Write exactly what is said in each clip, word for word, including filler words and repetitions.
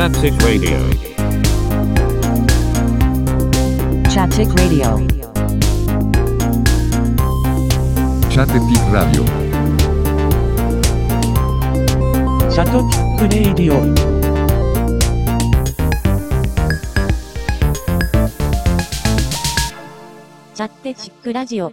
Chaptic Radio. Chaptic Radio. Chaptic Radio. Chaptic Radio.チャッテチックラジオ。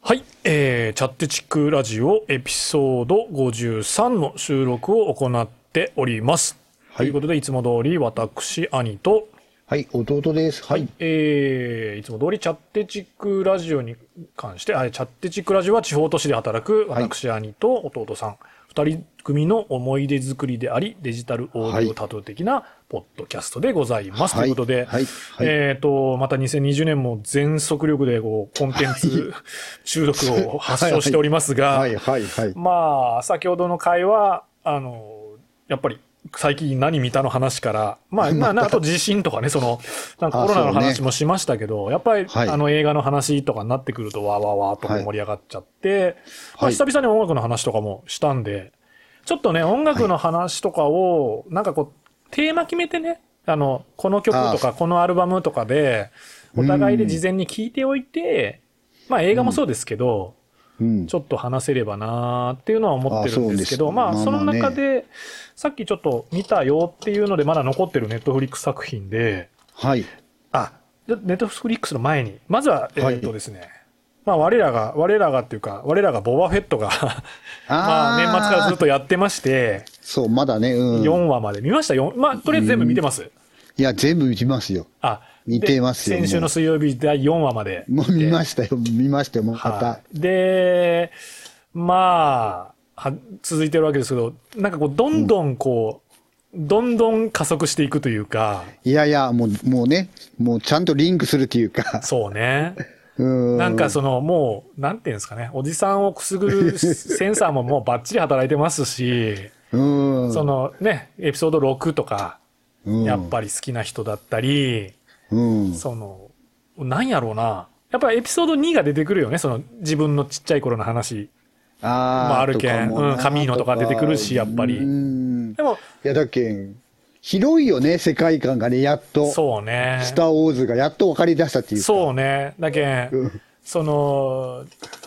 はい、えー、チャッテチックラジオエピソードごじゅうさんの収録を行っております、はい、ということでいつも通り私兄と、はい、弟です、はい、えー、いつも通りチャッテチックラジオに関してあチャッテチックラジオは地方都市で働く私兄と弟さん、はい、ふたり組の思い出作りでありデジタルオーディオタトゥー的な、はい、ポッドキャストでございます、はい、ということで、はいはい、えっ、ー、とまたにせんにじゅうねんも全速力でこうコンテンツ中毒を発症しておりますが、まあ先ほどの会はあのやっぱり最近何見たの話から、まあまああと地震とかね、そのなんかコロナの話もしましたけど、ね、やっぱり、はい、あの映画の話とかになってくるとわーわーわーと盛り上がっちゃって、はい、まあ、久々に音楽の話とかもしたんで、ちょっとね音楽の話とかを、はい、なんかこうテーマ決めてね、あの、この曲とかこのアルバムとかで、お互いで事前に聞いておいて、まあ映画もそうですけど、うん、ちょっと話せればなーっていうのは思ってるんですけど、あ、まあその中で、まあまあね、さっきちょっと見たよっていうのでまだ残ってるネットフリックス作品で、はい。あ、ネットフリックスの前に、まずは、えっとですね、はい、まあ我らが、我らがっていうか、我らがボバフェットが、まあ年末からずっとやってまして、そう、まだね、うん。よんわまで見ましたよ。まあ、とりあえず全部見てます。うん、いや、全部見てますよ。あ、見てますよ。先週の水曜日、だいよんわまで。もう見ましたよ、見ましたよ、もうまた、はあ。で、まあ、続いてるわけですけど、なんかこう、どんどんこう、うん、どんどん加速していくというか。いやいや、もう、もうね、もうちゃんとリンクするというか。そうね。なんかそのもうなんていうんですかね、おじさんをくすぐるセンサーももうバッチリ働いてますし、うん、そのねエピソードろくとか、うん、やっぱり好きな人だったり、うん、そのなんやろうな、やっぱりエピソードにが出てくるよね、その自分のちっちゃい頃の話もあるけん、うん、カミーノとか出てくるしやっぱり、うん、でもいやだっけん広いよね、世界観がね、やっと。そうね。スターウォーズがやっと分かり出したっていうか。そうね。だけん、その、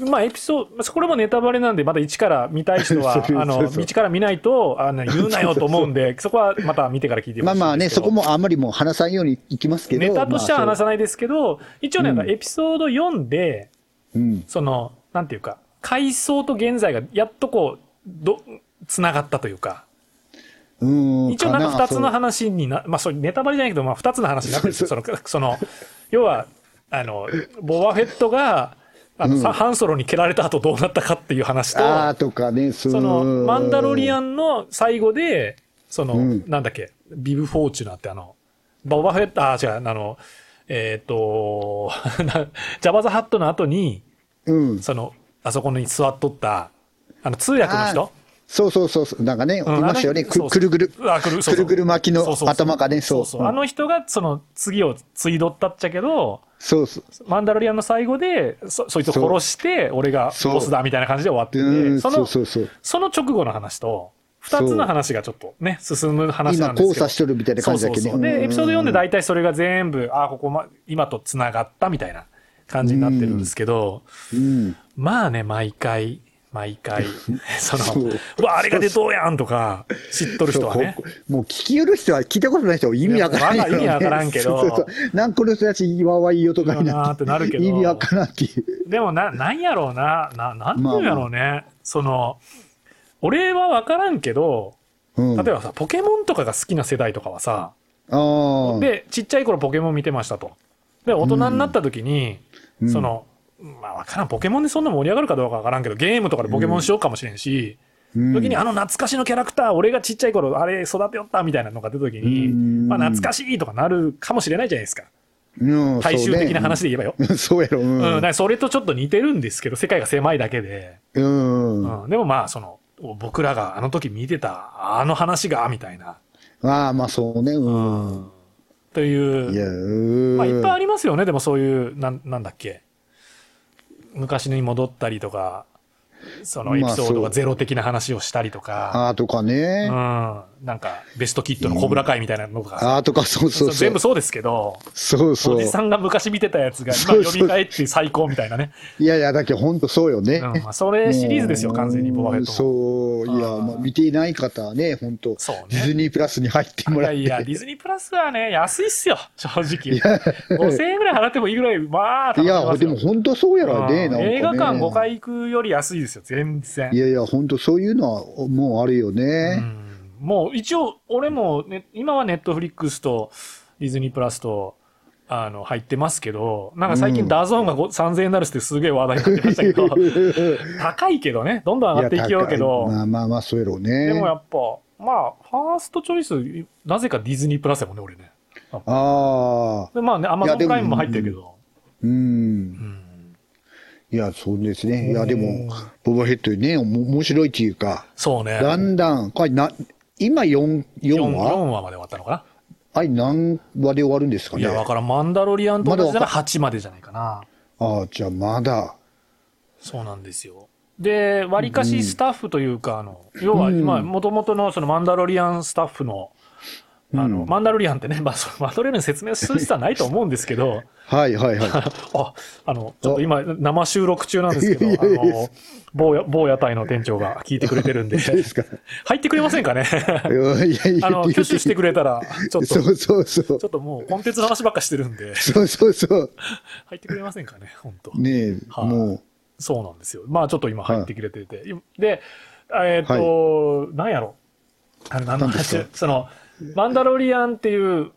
まあ、エピソード、これもネタバレなんで、また一から見たい人は、あの、一から見ないと、あの、言うなよと思うんで、そこはまた見てから聞いてほしいんですけど。まあまあね、そこもあんまりもう話さないようにいきますけど。ネタとしては話さないですけど、まあ、一応ね、うん、エピソードよんで、うん、その、なんていうか、回想と現在がやっとこう、ど、繋がったというか。うん一応なんか二つの話にな、まあそうネタバレじゃないけど、まあ二つの話になってるんですよ。その、その、要は、あの、ボバフェットが、あの、うん、ハンソロに蹴られた後どうなったかっていう話と、あーとかね、その、マンダロリアンの最後で、その、うん、なんだっけ、ビブ・フォーチュナってあの、ボバフェット、あ、違う、あの、えっと、ジャバ・ザ・ハットの後に、うん、その、あそこに座っとった、あの、通訳の人そうそうそう、なんかね、うん、いましたよね、くるぐる、くるぐる巻きの頭がね、そうそう。あの人が、その、次をついどったっちゃけど、そうそう。マンダロリアンの最後で、そ、そいつを殺して、俺がボスだ、みたいな感じで終わってて、その、そうそうそう、その直後の話と、二つの話がちょっとね、進む話なんですけど。今、交差しとるみたいな感じだっけね。そうそうそう。で、エピソードよんで大体それが全部、ああ、ここま、今と繋がったみたいな感じになってるんですけど、うん、まあね、毎回、毎回、その、そううわ、あれが出とうやんとか、知っとる人はね。もう聞きよる人は聞いたことない人は意味わからんよ、ね。まだ意味わからんけど。そうそうそうなんこの人たち言わはいいよとかになってなるけど。意味わからんっていう。でもな、なんやろうな、な、なんていうんやろうね、まあまあ。その、俺はわからんけど、うん、例えばさ、ポケモンとかが好きな世代とかはさ、あで、ちっちゃい頃ポケモン見てましたと。で、大人になった時に、うん、その、まあわからん、ポケモンでそんな盛り上がるかどうかわからんけど、ゲームとかでポケモンしようかもしれんし、うん、時にあの懐かしのキャラクター、俺がちっちゃい頃あれ育てよったみたいなのが出た時に、うん、まあ懐かしいとかなるかもしれないじゃないですか。うん、大衆的な話で言えばよ。うん、そうやろ。うん。うん、だからそれとちょっと似てるんですけど、世界が狭いだけで。うん。うん、でもまあ、その、僕らがあの時見てた、あの話が、みたいな。ああ、まあそうね。うん。うん、という。いや、うん。まあいっぱいありますよね、でもそういう、なん、なんだっけ。昔に戻ったりとか、そのエピソードがゼロ的な話をしたりとか。まあ、あとかね。うん。なんかベストキッドのコブラ会みたいなのとか、うん、あーとかそうそうそう全部そうですけど、そうそう、おじさんが昔見てたやつが今読み返って最高みたいなね。いやいやだけど本当そうよね、うんまあ、それシリーズですよ完全にボバフェット。そういや、まあ、見ていない方はね本当そうねディズニープラスに入ってもらって、いやいやディズニープラスはね安いっすよ正直。ごせんえんぐらい払ってもいいぐらいまあ楽しめますよ。いやでも本当そうやらね、なんかね映画館ごかい行くより安いですよ全然。いやいや本当そういうのはもうあるよね。うんもう一応俺も、ね、今はネットフリックスとディズニープラスとあの入ってますけど、なんか最近ダゾーンがさんぜんえんになるってすげえ話題になってましたけど、うん、高いけどねどんどん上がっていきようけど、まあまあまあそうやろうね。でもやっぱまあファーストチョイスなぜかディズニープラスだもんね俺ね。ああ。でまあねAmazon Primeも入ってるけど。うん。うんいやそうですね。いやでもボバヘッドね面白いっていうか。そうね。だんだんこれな。今 よん, よんわ ?よん 話まで終わったのかなあれ何話で終わるんですかね。いやだからマンダロリアンと同じならはちまでじゃないかな。ああじゃあまだそうなんですよ。でわりかしスタッフというか、うん、あの要はもともとのマンダロリアンスタッフ の, あの、うん、マンダロリアンってね、まあ、マンダロリアンに説明する必要はないと思うんですけどはいはいはいああのちょっと今生収録中なんですけどあの某屋台の店長が聞いてくれてるんで入ってくれませんかねあの挙手してくれたらちょっとそうそうそうちょっともうコンテンツの話ばっかしてるんでそうそうそう入ってくれませんかね本当ねえ、はあ、もうそうなんですよ。まあちょっと今入ってくれてて、はい、でえっ、ー、と、はい、何やろあれ何の話そのマンダロリアンっていう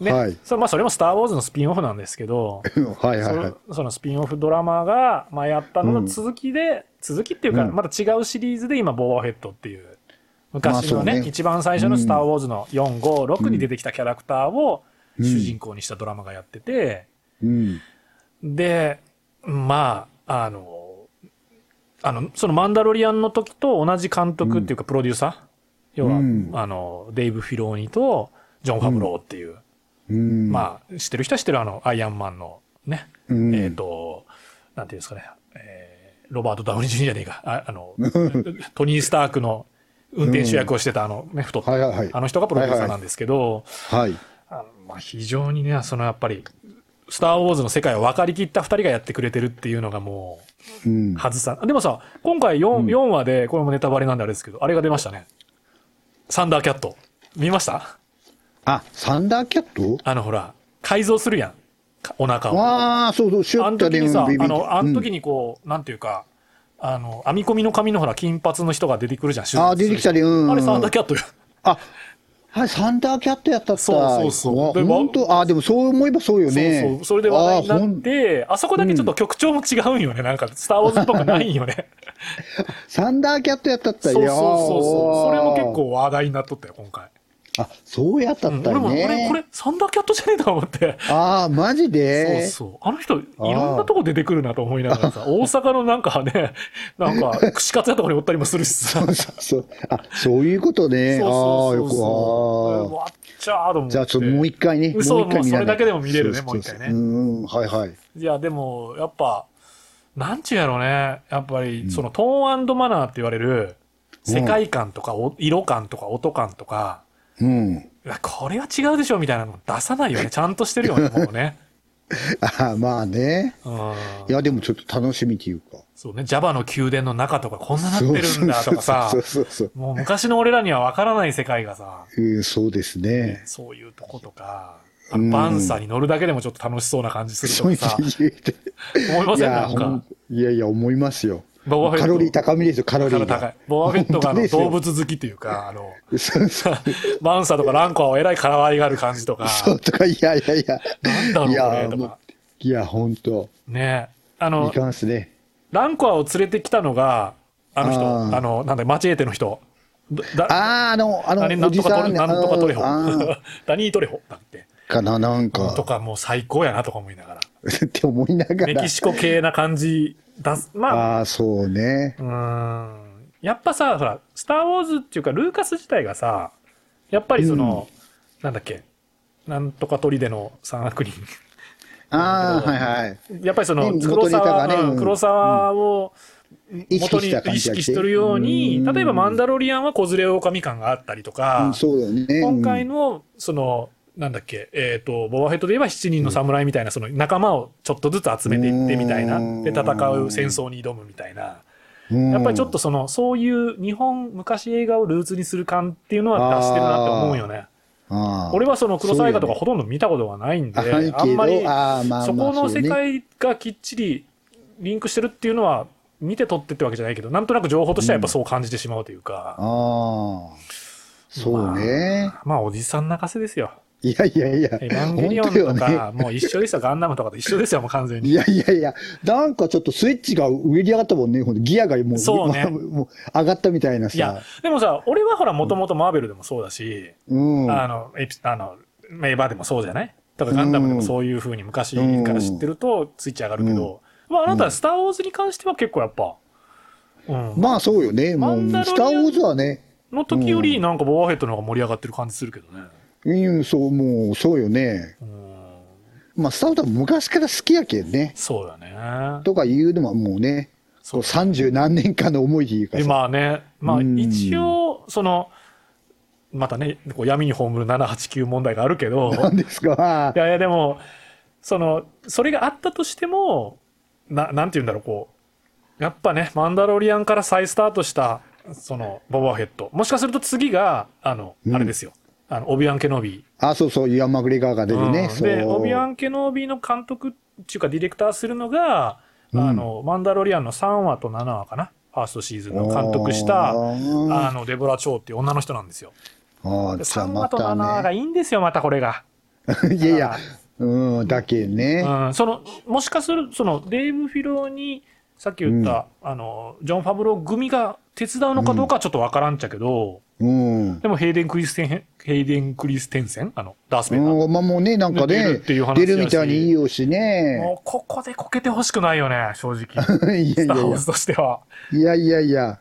ねはい、そ, まあそれも「スター・ウォーズ」のスピンオフなんですけどはいはい、はい、そ, そのスピンオフドラマが、まあ、やったのの続きで、うん、続きっていうかまた違うシリーズで今「ボーバーヘッド」っていう昔の ね,、まあ、ね一番最初の「スター・ウォーズ」のよんごろくに出てきたキャラクターを主人公にしたドラマがやってて、うんうん、でまああのあのその「マンダロリアン」の時と同じ監督っていうかプロデューサー、うん、要はあのデイブ・フィローニとジョン・ファブローっていう。うんうんまあ、知ってる人は知ってるあのアイアンマンのね、うん、えっ、ー、となんていうんですかね、えー、ロバート・ダウニー・ジュニアでいいか あ, あのトニー・スタークの運転手役をしてたあのね太った、うんはいはい、あの人がプロデューサーなんですけど、はいはいあのまあ、非常にねそのやっぱりスター・ウォーズの世界を分かりきったふたりがやってくれてるっていうのがもう、うん、外さでもさ今回 4,、うん、よんわでこれもネタバレなんであれですけどあれが出ましたねサンダーキャット見ましたあ、サンダーキャット？あのほら改造するやんお腹を。ああそうそうシュッとね。あの時にさ、うん、あのあの時にこうなんていうかあの編み込みの髪のほら金髪の人が出てくるじゃん。ああ出てきたね、うん、あれサンダーキャットよ。あ、はいサンダーキャットやったった。そうそうそう。本当あでもそう思えばそうよね。そうそうそれで話題になってあ、あそこだけちょっと曲調も違うんよね、うん、なんかスターウォーズっぽくないよね。サンダーキャットやったった。そうそうそうそう。それも結構話題になっとったよ今回。あ、そうやったったね、うん、俺も俺これサンダーキャットじゃねえと思ってああマジでそうそうあの人いろんなとこ出てくるなと思いながらさ大阪のなんかねなんか串カツ屋とかにおったりもするしさそうそうそうあそういうことねそうそうそうそうああよくわっちゃーと思ってじゃあちょっともう一回ねもう一回見られないそれだけでも見れるねもう一回ねうんはいはいいやでもやっぱなんちゅうやろうねやっぱりそのトーン&マナーって言われる世界観とか、うん、色感とか音感とかうん、これは違うでしょみたいなの出さないよねちゃんとしてるよねもうねああまあねいやでもちょっと楽しみっていうかそうね ジャバ の宮殿の中とかこんななってるんだとかさもう昔の俺らには分からない世界がさ、えー、そうですねそういうとことかあのバンサーに乗るだけでもちょっと楽しそうな感じするとかさ、うん、思いませんなんかいやいや思いますよカロリー高めですよカロリー高いボバフェットがあの動物好きというかあのマンサとかランコアをえらい可愛がる感じとかそうとかいやいやいやなんだろうねとかいや本当ねあのいかんすねランコアを連れてきたのがあの人あ, あのなんだマチエーテの人ああのあのなんとかトレホダニートレホだってかななんかとかもう最高やなとか思いながらって思いながらメキシコ系な感じだまあ、あそうねうんやっぱさほらスター・ウォーズっていうかルーカス自体がさやっぱりその、うん、なんだっけなんとか砦のさんあくにんああはいはいやっぱりその、ね、黒沢、ねうん、黒沢を元に意識しとるように、例えばマンダロリアンは子連れ狼感があったりとか、うん、そうだよね、今回のそのなんだっけ、えー、とボバフェットで言えばしちにんの侍みたいな、その仲間をちょっとずつ集めていってみたいな、で戦う、戦争に挑むみたいな、やっぱりちょっと そ, のそういう日本昔映画をルーツにする感っていうのは出してるなって思うよね。あ、俺はその黒沢映画とかほとんど見たことがないんで、ね、あんまりそこの世界がきっちりリンクしてるっていうのは見て撮ってってわけじゃないけど、なんとなく情報としてはやっぱそう感じてしまうというか、うん、あそうね、まあ、まあおじさん泣かせですよ。いやいやいや、エヴァンゲリオンとか、ね、もう一緒ですよ、ガンダムとかと一緒ですよ、もう完全に。いやいやいや、なんかちょっとスイッチが上に上がったもんね、ほんとギアがも う, そう、ね、もう上がったみたいなさ。いや、でもさ、俺はほら、もともとマーベルでもそうだし、うん、あのエピあの、エヴァでもそうじゃないとか、ガンダムでもそういう風に昔から知ってると、スイッチ上がるけど、うん、まあ、あなた、スター・ウォーズに関しては結構やっぱ、うんうん、まあそうよね、もう、スター・ウォーズはね。の時より、なんか、ボーアヘッドの方が盛り上がってる感じするけどね。うん、そう、もう、そうよね。うん、まあ、スタートは昔から好きやけんね。そうだね。とか言うのはもうね、そう三十何年間の思いで言うかさ。まあね、まあ一応、その、またね、こう闇に葬るななはちきゅう問題があるけど。なんですか。いやいや、でも、その、それがあったとしても、な、なんて言うんだろう、こう、やっぱね、マンダロリアンから再スタートした、その、ボバヘッド。もしかすると次が、あの、うん、あれですよ。あのオビワン・ケノービー。あ、そうそう、イアン・マグレガーが出るね。うん、で、オビワン・ケノービーの監督っていうかディレクターするのが、うん、あの、マンダロリアンのさんわとななわかな、ファーストシーズンの監督した、あの、デボラ・チョウっていう女の人なんですよ。あ、さんわとななわがいいんですよ、またこれが。いやいや、うん、だけね。うん、その、もしかする、その、デイブ・フィローに、さっき言った、うん、あの、ジョン・ファブロー組が手伝うのかどうかはちょっとわからんちゃけど、うんうん、でもヘイデン・クリステン、ヘイデン・クリステンセン、あのダースベイダー、うん、まあもうね、なんかね、出るみたいにいいよしね。もうここでこけてほしくないよね、正直。いやいやいや、スター・ウォーズとしては。いやいやいや、うん、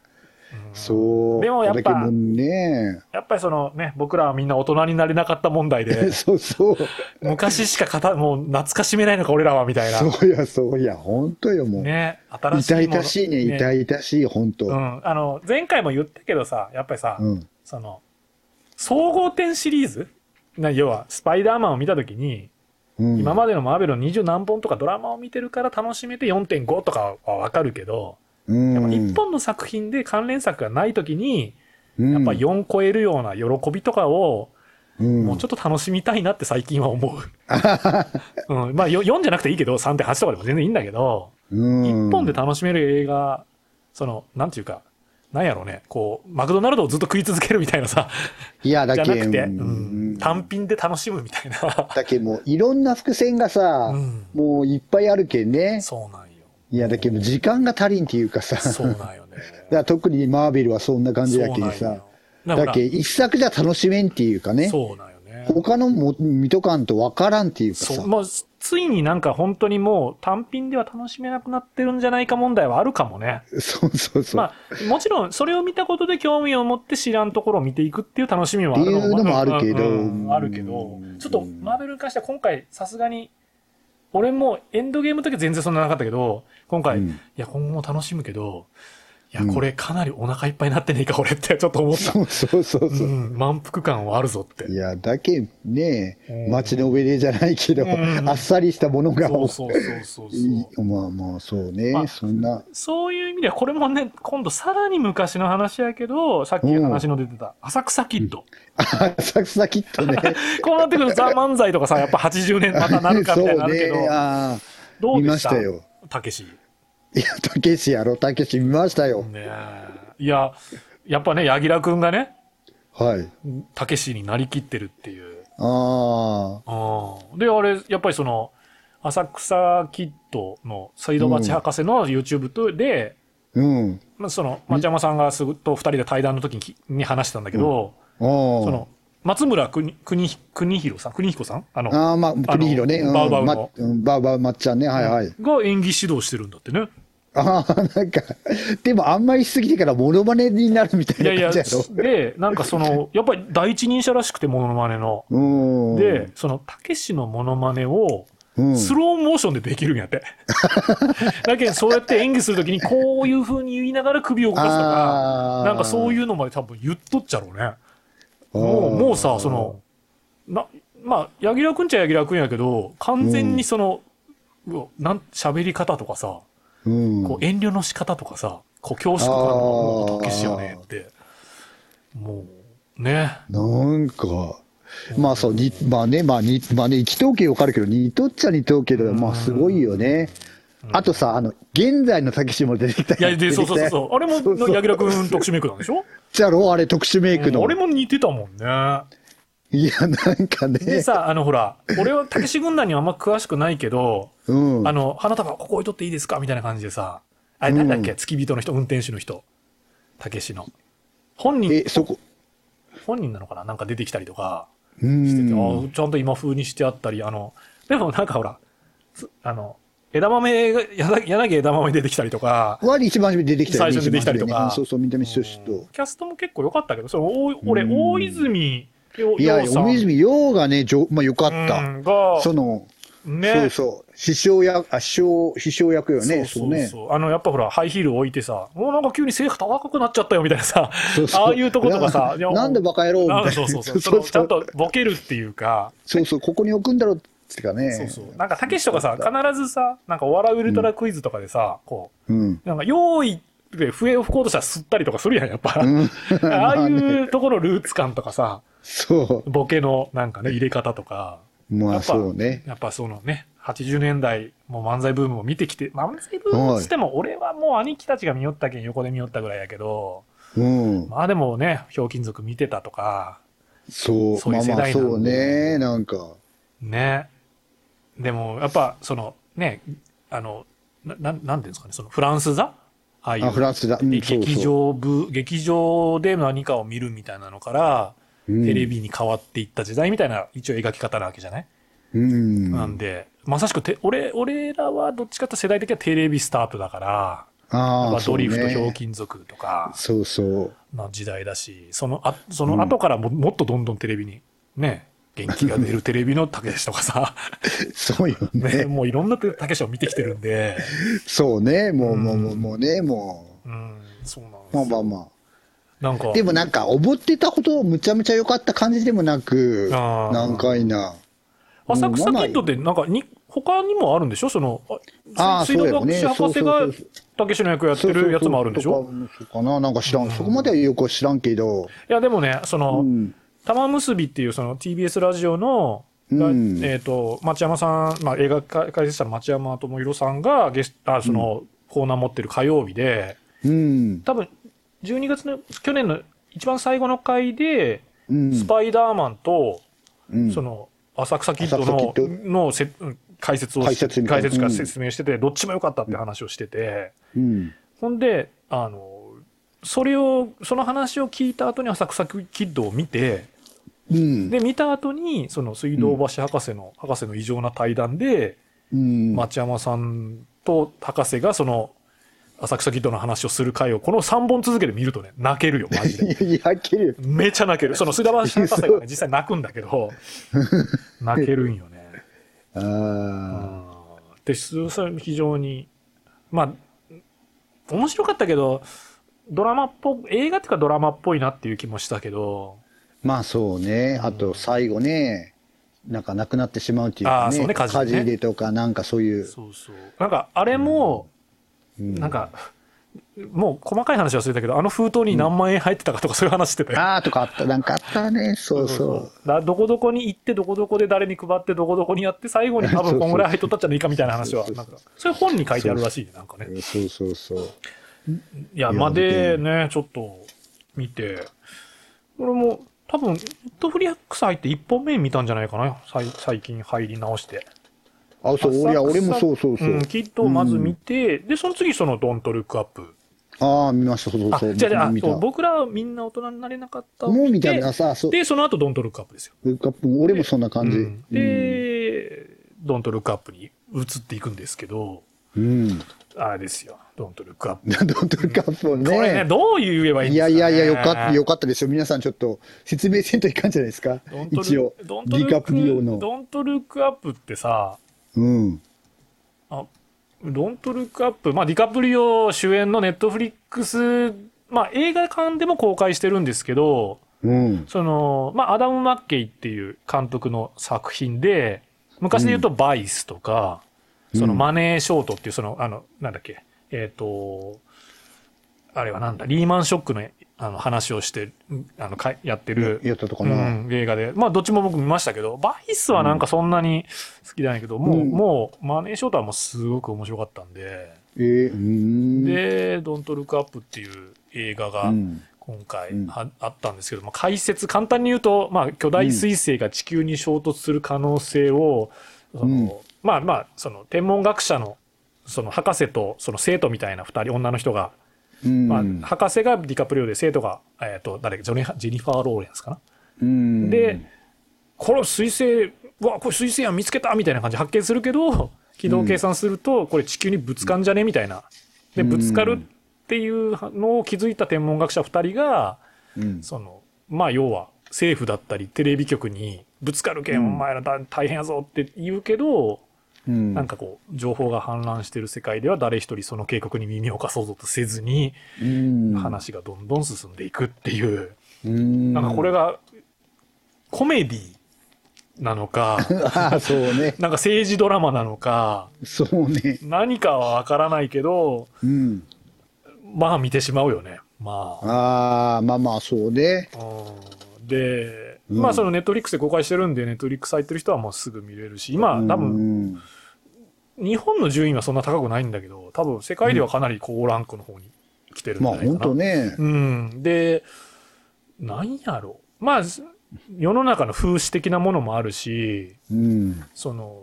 そう。でもやっぱ、ね、やっぱりそのね、僕らはみんな大人になれなかった問題で、そうそう。昔しかかた、もう懐かしめないのか俺らはみたいな。そうやそうや、本当よもう。ね、新しい。痛々しいね、痛々しい本当。うん、あの前回も言ったけどさ、やっぱりさ、うん、その総合点シリーズ、な要はスパイダーマンを見たときに、うん、今までのマーベルの二十何本とかドラマを見てるから楽しめて よんてんご とかはわかるけど。やっぱ一本の作品で関連作がないときに、うん、やっぱよん超えるような喜びとかを、うん、もうちょっと楽しみたいなって最近は思う。うん、まあよんじゃなくていいけど、さんてんはち とかでも全然いいんだけど、うん、いっぽんで楽しめる映画、その、なんていうか、なんやろうね、こう、マクドナルドをずっと食い続けるみたいなさ、いやだけじゃなくて、うん、単品で楽しむみたいな。だけもういろんな伏線がさ、うん、もういっぱいあるけんね。そうなんよ。いやだけど時間が足りんっていうかさ、そうなんよね。だから特にマーベルはそんな感じだけどさ、だけ一作じゃ楽しめんっていうかね。そうなんよね。他のも見とかんとわからんっていうかさ、そう、まあ、ついになんか本当にもう単品では楽しめなくなってるんじゃないか問題はあるかもね。そうそうそう。まあもちろんそれを見たことで興味を持って知らんところを見ていくっていう楽しみはあるのも、っていうのもあるけど、うん、あるけど、ちょっとマーベルに関しては今回さすがに。俺もエンドゲームの時全然そんななかったけど、今回、うん、いや今後も楽しむけど、いやこれかなりお腹いっぱいになってねえか俺ってちょっと思った。そうそうそうそう、うん、満腹感はあるぞって。いやだけね、街の上でじゃないけど、うん、あっさりしたものが多く。そうそうそうそう。まあまあそうね、まあ、そんな。そういう意味ではこれもね、今度さらに昔の話やけど、さっき話の出てた浅草キッド。浅草キッドね。こうなってくるとザ・漫才とかさ、やっぱはちじゅうねんまたなるかみたいなのあるけど、ね、あどうでした？見ましたよ。たけし。いや、たけしやろ、たけし見ましたよ。ねえ。いや、やっぱね、柳楽くんがね、はい。たけしになりきってるっていう。ああ。で、あれ、やっぱりその、浅草キッドの水道橋博士の YouTube で、うん。まあ、その、町山さんがすぐと二人で対談の時 に, に話してたんだけど、うん、その、松村くに、くに、くにひろさん、くにひこさんあの、ああ、まあ、くにひろね。バウバウの。バウバウまっちゃんね、はいはい。が演技指導してるんだってね。ああ、なんか、でもあんまりしすぎてからモノマネになるみたいな感じやろ。いやいや、で、なんかその、やっぱり第一人者らしくてモノマネの。で、その、たけしのモノマネを、うん、スローモーションでできるんやってだけどそうやって演技するときにこういう風に言いながら首を動かすとかなんかそういうのまで多分言っとっちゃろうね。もう、もうさそのなまあ柳楽くんちゃ柳楽くんやけど完全にその、うん、なん喋り方とかさ、うん、こう遠慮の仕方とかさこう恐縮感のもうおたけしよねってもうねなんかまあそうにまあねまあにまあね一等級わかるけどにとっちゃにとうけどまあすごいよね。あとさあの現在のたけしも出てきた。いやでそうそうそうそうあれも柳楽君特殊メイクなんでしょ。じゃろあれ特殊メイクの。俺、うん、も似てたもんね。いやなんかね。でさあのほら俺はたけし軍団にはあんま詳しくないけど、うん、あの花束ここ置いとっていいですかみたいな感じでさあれなんだっけ、うん、付き人の人運転手の人たけしの本人えそこ本人なのかななんか出てきたりとか。しててうんちゃんと今風にしてあったりあのでもなんかほらあの枝豆が柳枝豆出てきたりとか割一番初め出てきたり最初に出てきたりとか、ね、そうそう見た目一緒しとキャストも結構良かったけどその俺大泉洋いや大泉洋がね良、まあ、かったがそのねそうそう師匠役あ師匠師匠役よねそうそうそうそうねあのやっぱほらハイヒール置いてさもうなんか急に背が高くなっちゃったよみたいなさそうそうああいうとことかさな, なんでバカ野郎みたいなそうそうそうそうちゃんとボケるっていうかそうそうここに置くんだろうってかねそうそうなんかたけしとかさ必ずさなんかお笑いウルトラクイズとかでさ、うん、こう、うん、なんか用意で笛を吹こうとしたら吸ったりとかするやんやっぱ、うん、ああいうところルーツ感とかさそうボケのなんかね入れ方とか。まあそうね、やっぱそのねはちじゅうねんだいもう漫才ブームを見てきて漫才ブームっつっても俺はもう兄貴たちが見よったけん横で見よったぐらいやけど、うん、まあでもねひょうきん族見てたとかそうそういう世代なんで、まあ、まあそうねなんかねでもやっぱそのねあのななんていうんですかねそのフランス座ああいうフランス座、うん、劇場部劇場で何かを見るみたいなのからテレビに変わっていった時代みたいな一応描き方なわけじゃない、うん、なんでまさしくて 俺, 俺らはどっちかって世代的にはテレビスタートだからあドリフとひょうきん族とかそうそうの時代だしそのあその後からも、うん、もっとどんどんテレビにね元気が出るテレビのたけしとかさそうよ ね, ねもういろんなたけしを見てきてるんでそうねもうもうもうもうねもう、うん、そうなんですよまあまあまあなんかでもなんか思ってたほどむちゃむちゃ良かった感じでもなく難解な浅草キッドってなんかに他にもあるんでしょその水道学士博士がたけしの役やってるやつもあるんでしょそうかななんか知らん、うん、そこまではよく知らんけどいやでもねその、うん、玉結びっていうその ティービーエス ラジオの、うん、えっ、ー、と町山さん、まあ、映画解説者の町山智博さんがゲスあその、うん、コーナー持ってる火曜日で、うん、多分じゅうにがつの去年の一番最後の回で、うん、スパイダーマンと、うん、その浅草キッド の, キッドのせ解説を解説から説明してて、うん、どっちも良かったって話をしてて、うん、ほんであのそれをその話を聞いた後に浅草キッドを見て、うん、で見た後にその水道橋博士の、うん、博士の異常な対談で、うん、町山さんと博士がその浅草キッドの話をする回をこのさんぼん続けて見るとね泣けるよマジで泣けるめちゃ泣けるその須田橋博士がね実際泣くんだけど泣けるんよねあでそれ非常にまあ面白かったけどドラマっぽ映画っていうかドラマっぽいなっていう気もしたけどまあそうねあと最後ね、うんなんかなくなってしまうっていうかね、あそうね火事ね、火事でとかなんかそういうそうそうなんかあれも、うんなんかもう細かい話は忘れたけどあの封筒に何万円入ってたかとかそういう話してたよ、うん、ああとかあったなんかあったねそうそう、 そう、 そうだどこどこに行ってどこどこで誰に配ってどこどこにやって最後に多分こんぐらい入っとったんじゃないかみたいな話はなんかそういう本に書いてあるらしいねなんかねそうそうそういやまでねちょっと見てこれも多分ネットフリックス入っていっぽんめ見たんじゃないかな最近入り直してあそういや俺もそうそうそう、うん、きっとまず見て、うん、でその次そのドントルックアップああ見ましたそうそうそうあじゃあ見た僕らはみんな大人になれなかったもう見たなさそうでその後ドントルックアップですよルックアップ俺もそんな感じで、うんでうん、ドントルックアップに移っていくんですけど、うん、あれですよドントルックアップドントルックアップをねこれねどう言えばいいんですか、ね、いやいやいやよかったよかったですよ皆さんちょっと説明せんといかんじゃないですか一応ドントルックアップってさうん、あドントルックアップ、まあ、ディカプリオ主演のネットフリックス、まあ、映画館でも公開してるんですけど、うんそのまあ、アダム・マッケイっていう監督の作品で昔で言うとバイスとか、うん、そのマネーショートっていうそのあのなんだっけえっ、ー、とあれはなんだリーマンショックのあの話をしてあのかやってるやったとかな、うん、映画でまあどっちも僕見ましたけどバイスはなんかそんなに好きじゃないけど、うん、もうもうマネーショートはもうすごく面白かったんで、えー、うーんでドントルックアップっていう映画が今回あったんですけど、うんまあ、解説簡単に言うとまあ巨大彗星が地球に衝突する可能性を、うん、そのまあまあその天文学者のその博士とその生徒みたいなふたり女の人がうんまあ、博士がディカプリオで生徒が、えー、と誰ジョニジェニファー・ローレンスかなうんでこれ彗星うわこれ彗星やん見つけたみたいな感じで発見するけど軌道計算するとこれ地球にぶつかんじゃねみたいなでぶつかるっていうのを気づいた天文学者ふたりがそのまあ要は政府だったりテレビ局にぶつかるけんお前ら大変やぞって言うけどうん、なんかこう情報が氾濫してる世界では誰一人その警告に耳を貸そうとせずに話がどんどん進んでいくっていう、うん、なんかこれがコメディなのかあそう、ね、なんか政治ドラマなのかそう、ね、何かは分からないけど、うん、まあ見てしまうよね、まあ、あまあまあそうねでまあそのネットフリックスで公開してるんでネットフリックス入ってる人はもうすぐ見れるし今多分日本の順位はそんな高くないんだけど多分世界ではかなり高ランクの方に来てるんじゃないかな、まあ本当ねうん、でなんやろまあ世の中の風刺的なものもあるし、うん、その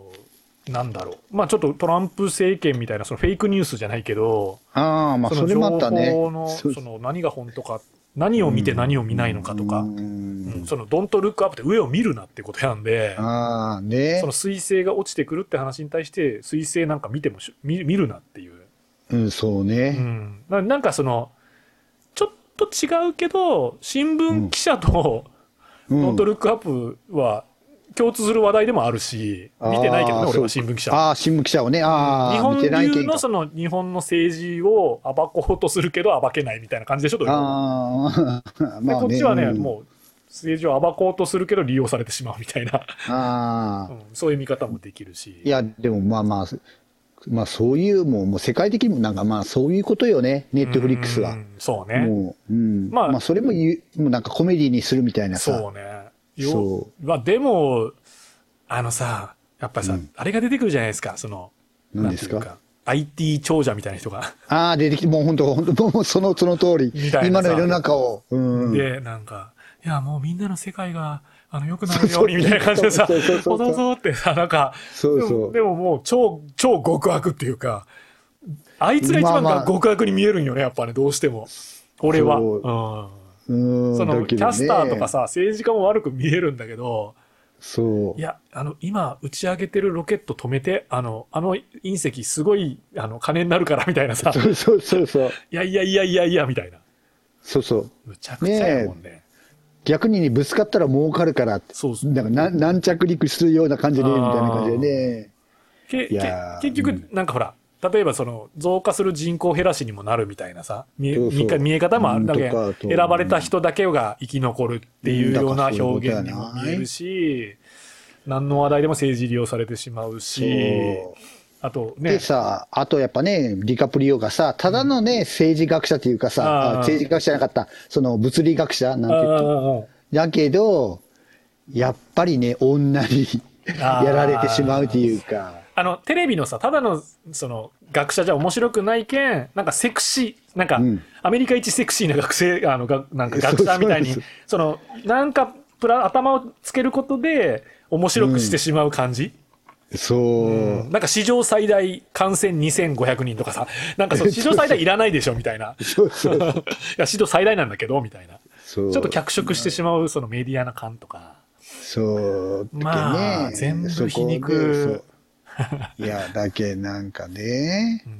なんだろうまあちょっとトランプ政権みたいなそのフェイクニュースじゃないけどあまあそれもあったね情報のその何が本当か何を見て何を見ないのかとか、うんうん、そのドントルックアップって上を見るなってことなんで、あ、ね、その彗星が落ちてくるって話に対して彗星なんか見ても見、見るなっていう、うん、そうね、うん、な, なんかそのちょっと違うけど新聞記者と、うん、ドントルックアップは共通する話題でもあるし、うん、見てないけどね俺は新聞記者、あ新聞記者をね、あ日本流のその日本の政治を暴こうとするけど暴けないみたいな感じでしょと、あ、まあね、でこっちはね、うん、もう政治を暴こうとするけど利用されてしまうみたいなあ、うん、そういう見方もできるし、いやでもまあまあまあそういうもう、もう世界的にもなんかまあそういうことよねネットフリックスは、うんそうねもう、うん、まあ、まあそれもゆもうなんかコメディにするみたいなさ、そうねようまあ、でもあのさやっぱりさ、うん、あれが出てくるじゃないですかその何ですかなんていうか アイティー 長者みたいな人がああ出てきてもう本当本当もうそのその通り今の世の中を、うん、でなんかいやもうみんなの世界があの良くなるようにみたいな感じでさおどぞってさなんかそうそうでも、でももう超超極悪っていうかあいつが一番が極悪に見えるんよねやっぱねどうしても俺は。うんうんその、ね、キャスターとかさ政治家も悪く見えるんだけどそういやあの今打ち上げてるロケット止めてあの、あの隕石すごいあの金になるからみたいなさそうそうそうそういやいやいやいやいやみたいなそうそうむちゃくちゃやもん ね, ね逆に、ね、ぶつかったら儲かるからそうそうなんかな軟着陸するような感じでみたいな感じでねけけ結局、うん、なんかほら例えばその増加する人口減らしにもなるみたいなさ見 え, そうそう見え方もあるだけ選ばれた人だけが生き残るっていうような表現にも見えるし何の話題でも政治利用されてしまうしあとねでさあとやっぱねディカプリオがさただのね、うん、政治学者というかさ政治学者じゃなかったその物理学者なんて言ってだけどやっぱりね女にやられてしまうというか。あのテレビのさただ の, その学者じゃ面白くないけんなんかセクシーなんか、うん、アメリカ一セクシーな学生あのがなんか学者みたいに そ, う そ, う そ, のなんかプラ頭をつけることで面白くしてしまう感じ、うん、そう、うん、なんか史上最大感染にせんごひゃくにんとかさなんかそう史上最大いらないでしょみたいなそうそういや史上最大なんだけどみたいなちょっと脚色してしまうそのメディアな感とかそう、ね、まあ全部皮肉いやだけなんかね、うん、い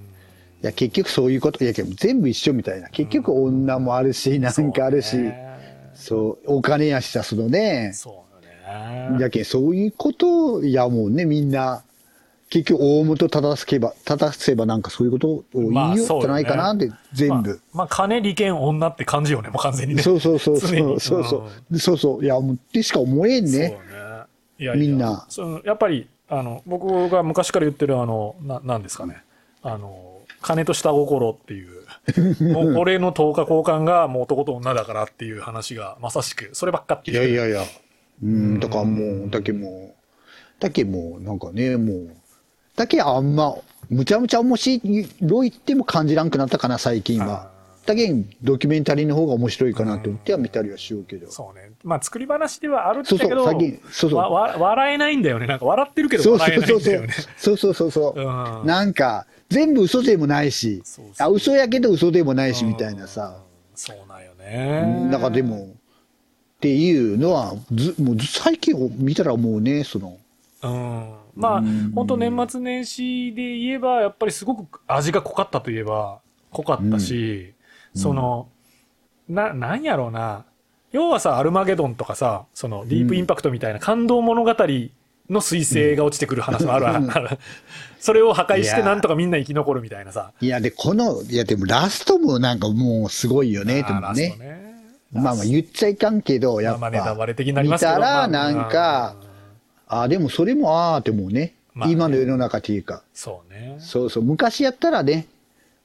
や結局そういうこといや全部一緒みたいな結局女もあるし、うん、なんかあるしそう、ね、そうお金やしさそのねそうよねだけそういうことやもんねみんな結局大元正せば正せばなんかそういうことを言いようじゃないかなって、まあね、全部、まあ、まあ金利権女って感じよね、もう完全にね。そうそうそうそうそうそうそうそういやもうってしか思えんね。そうね。いやいやみんなそのやっぱりあの僕が昔から言ってるあの な, なんですかねあの金と下心っていうもう俺の等価交換がもう男と女だからっていう話がまさしくそればっかっていう。いやいやいやうんだからもうだけもだけもなんかねもうだけあんまむちゃむちゃ面白いっても感じらんくなったかな最近は。だけにドキュメンタリーの方が面白いかなと思っては見たりはしようけど。そうね。まあ作り話ではあるんだけど、そうそうそうそうわわ笑えないんだよね。なんか笑ってるけど笑えないんだよね。そうそうそうそう。うん、なんか全部嘘でもないし、そうそうそうあ嘘やけど嘘でもないしみたいなさ。うん、そうなんよね。なんかでもっていうのはずもう最近を見たらもうねその。うん。まあ本当年末年始で言えばやっぱりすごく味が濃かったといえば濃かったし。うんその、うん、な、なんやろうな。要はさ、アルマゲドンとかさ、その、ディープインパクトみたいな感動物語の彗星が落ちてくる話もあるわ。うん、それを破壊してなんとかみんな生き残るみたいなさ。いや、で、この、いや、でもラストもなんかもうすごいよね、ともね。ねまあまあ言っちゃいかんけど、やっぱ、見たらなんか、ああ、でもそれもああってもうね、まあ、今の世の中っていうか。そうね。そうそう、昔やったらね、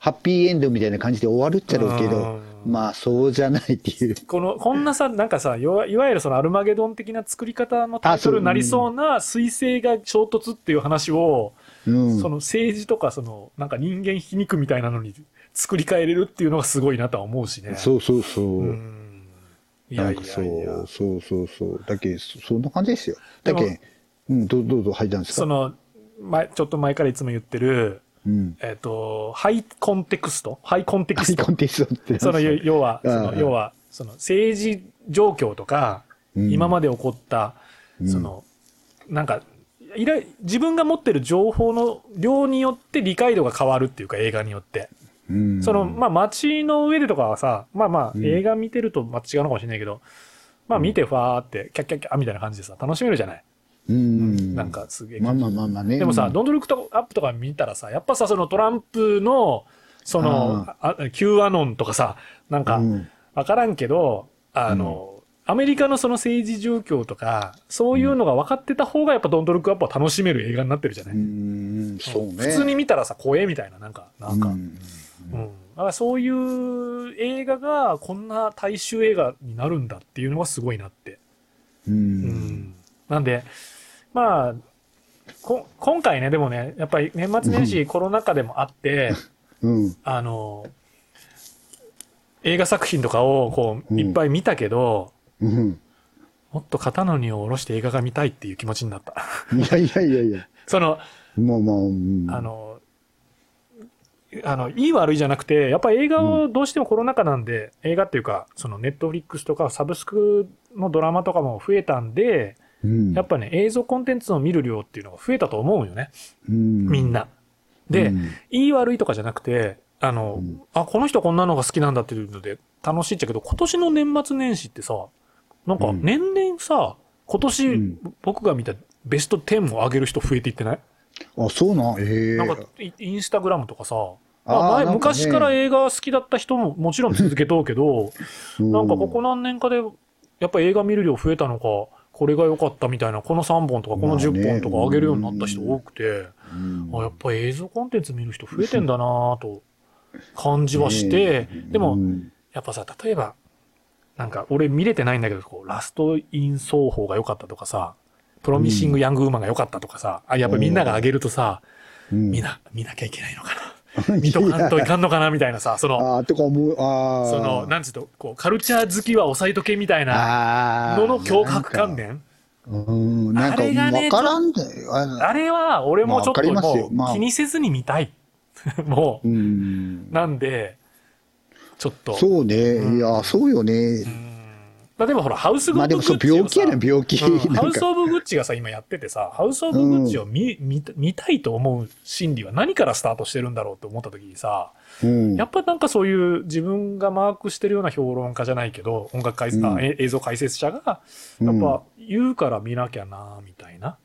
ハッピーエンドみたいな感じで終わるっちゃろうけど、まあそうじゃないっていう。この、こんなさ、なんかさ、いわゆるそのアルマゲドン的な作り方のタイトルになりそうな彗星が衝突っていう話を、うん、その政治とかその、なんか人間皮肉みたいなのに作り変えれるっていうのがすごいなとは思うしね。そうそうそう。うん、いやいやいやそうそうそうそう。だけそんな感じですよ。だけうん、どうどうどう入ったんですか。その、前、ちょっと前からいつも言ってる、うん、えっ、ー、とハイコンテクスト、ハイコンテクスト、ハイコンテクストってその要はその要はその政治状況とか、うん、今まで起こったその、うん、なんかいら自分が持ってる情報の量によって理解度が変わるっていうか映画によって、うん、そのまあ街の上でとかはさまあまあ映画見てるとまあ違うのかもしれないけど、うん、まあ見てファーってキャッキャッキャみたいな感じでさ楽しめるじゃない。うん、なんかすげえ。まあまあまあまあね。でもさ、ドントルックアップとか見たらさ、やっぱさ、そのトランプの、その、Qアノンとかさ、なんか、わからんけど、うん、あの、アメリカのその政治状況とか、そういうのが分かってた方が、やっぱドントルックアップは楽しめる映画になってるじゃない。うん、そうね。普通に見たらさ、怖えみたいな、なんか、なんか、うん。うん、だからそういう映画が、こんな大衆映画になるんだっていうのがすごいなって。うん。うん、なんで、まあ、こ今回ねでもねやっぱり年末年始コロナ禍でもあって、うん、あの映画作品とかをこう、うん、いっぱい見たけど、うん、もっと肩の荷を下ろして映画が見たいっていう気持ちになったいやいやいやいやそのもうもう、うん、あのあのいい悪いじゃなくてやっぱり映画をどうしてもコロナ禍なんで、うん、映画っていうかそのネットフリックスとかサブスクのドラマとかも増えたんでうん、やっぱね映像コンテンツを見る量っていうのが増えたと思うよね、うん、みんなで、うん、いい悪いとかじゃなくてあの、うん、あこの人こんなのが好きなんだっていうので楽しいっちゃけど今年の年末年始ってさなんか年々さ今年、うん、僕が見たベストじゅうを上げる人増えていってない？あそうな、へえ。なんかインスタグラムとかさあ前か、ね、昔から映画好きだった人ももちろん続けとうけどなんかここ何年かでやっぱり映画見る量増えたのかこれが良かったみたいなこのさんぼんとかこのじゅっぽんとか上げるようになった人多くて、まあねうん、あやっぱり映像コンテンツ見る人増えてんだなと感じはして、ね、でも、うん、やっぱさ例えばなんか俺見れてないんだけどこうラストイン奏法が良かったとかさプロミシングヤングウーマンが良かったとかさ、うん、あやっぱみんなが上げるとさ、うん、見な見なきゃいけないのかな見とかんといかんのかなみたいなさそのあとか思うあそのなんつうとこうカルチャー好きは抑えとけみたいなのの強迫観念うんなんか分からんだよ あ, れ、ね、あれは俺もちょっともう気にせずに見たい、まあ、もううんなんでちょっとそうね、うん、いやそうよねうん例えばほらハウス・オブ・グッチをさ、まあ、病気やな病気、うん、ハウス・オブ・グッチがさ今やっててさハウス・オブ・グッチを 見,、うん、見, 見たいと思う心理は何からスタートしてるんだろうって思った時にさ、うん、やっぱなんかそういう自分がマークしてるような評論家じゃないけど音楽解説、うん、映像解説者がやっぱ言うから見なきゃなみたいな、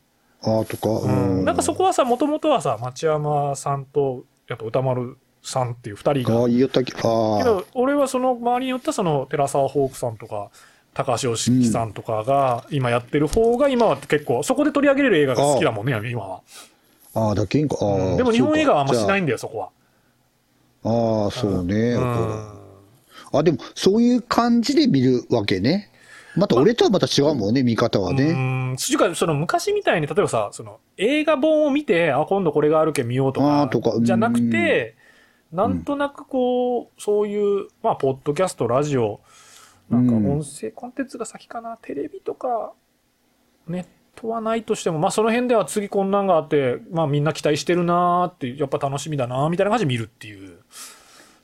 あとか、うん、なんかそこはさ、もともとはさ、町山さんとやっぱ歌丸さんっていうふたりがあ言ったっけ、あけど俺はその周りに寄ったその寺澤ホークさんとか高橋良樹さんとかが今やってる方が、今は結構そこで取り上げれる映画が好きだもんね、今は。ああ、だけんか、うん、でも日本映画はあんましないんだよ、そこは。ああ、そうね、うん、あ、でもそういう感じで見るわけね。また俺とはまた違うもんね、ま、見方はね。うん、それかその昔みたいに、例えばさ、その映画本を見て、あ、今度これがあるけ見ようとか、とかじゃなくて、なんとなくこう、うん、そういう、まあ、ポッドキャスト、ラジオ、なんか音声コンテンツが先かな、テレビとか、ネットはないとしても、まあ、その辺では次こんなんがあって、まあ、みんな期待してるなーって、やっぱ楽しみだなーみたいな感じで見るっていう、